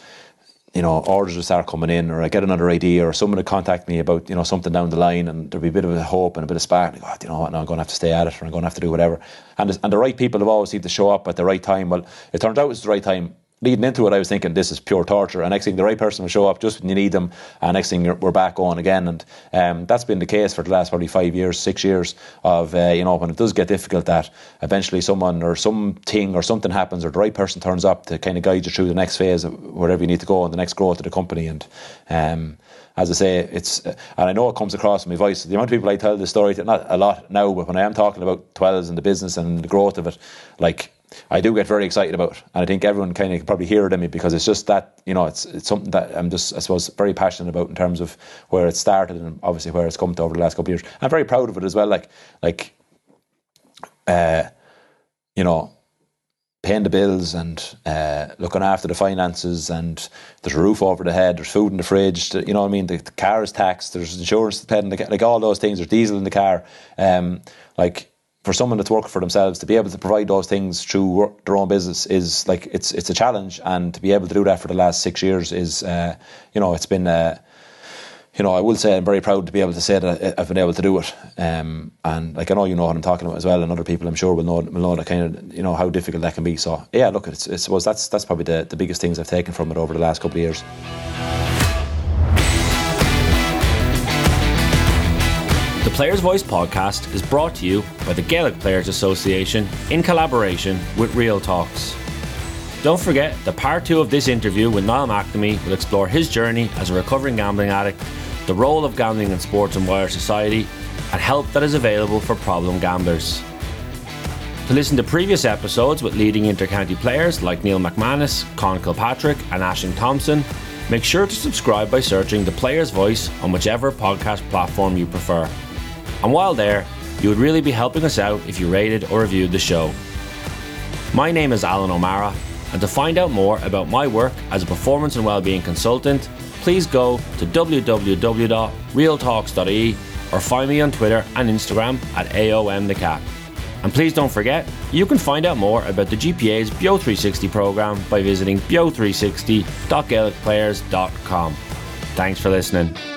you know, orders would start coming in, or I get another idea, or someone would contact me about, you know, something down the line, and there'd be a bit of a hope and a bit of spark. Like, oh, you know what, now I'm going to have to stay at it, or I'm going to have to do whatever. And the right people have always seemed to show up at the right time. Well, it turned out it was the right time. Leading into it, I was thinking, this is pure torture. And next thing, the right person will show up just when you need them. And next thing, we're back on again. And that's been the case for the last probably 6 years of, you know, when it does get difficult, that eventually someone or something or something happens, or the right person turns up to kind of guide you through the next phase of wherever you need to go and the next growth of the company. And as I say, it's, and I know it comes across in my voice, the amount of people I tell this story to, not a lot now, but when I am talking about Twelves and the business and the growth of it, like, I do get very excited about it, and I think everyone kind of probably hear it in me, because it's just that, you know, it's something that I'm just, I suppose, very passionate about in terms of where it started and obviously where it's come to over the last couple of years. I'm very proud of it as well, you know, paying the bills and looking after the finances, and there's a roof over the head, there's food in the fridge, you know what I mean, the car is taxed, there's insurance paid in the car, like all those things, there's diesel in the car, like, for someone that's working for themselves to be able to provide those things through their own business is like, it's a challenge. And to be able to do that for the last 6 years is, you know, it's been, you know, I will say I'm very proud to be able to say that I've been able to do it. And like, I know you know what I'm talking about as well, and other people I'm sure will know that kind of, you know, how difficult that can be. So yeah, look, that's probably the biggest things I've taken from it over the last couple of years. The Players Voice podcast is brought to you by the Gaelic Players Association in collaboration with Real Talks. Don't forget that part 2 of this interview with Niall McNamee will explore his journey as a recovering gambling addict the role of gambling in sports and wider society, and help that is available for problem gamblers. To listen to previous episodes with leading inter-county players like Neil McManus, Con Kilpatrick and Ashing Thompson, make sure to subscribe by searching The Players Voice on whichever podcast platform you prefer. And while there, you would really be helping us out if you rated or reviewed the show. My name is Alan O'Mara, and to find out more about my work as a performance and wellbeing consultant, please go to www.realtalks.ie or find me on Twitter and Instagram at AOMTheCat. And please don't forget, you can find out more about the GPA's Beo360 programme by visiting beo360.gaelicplayers.com. Thanks for listening.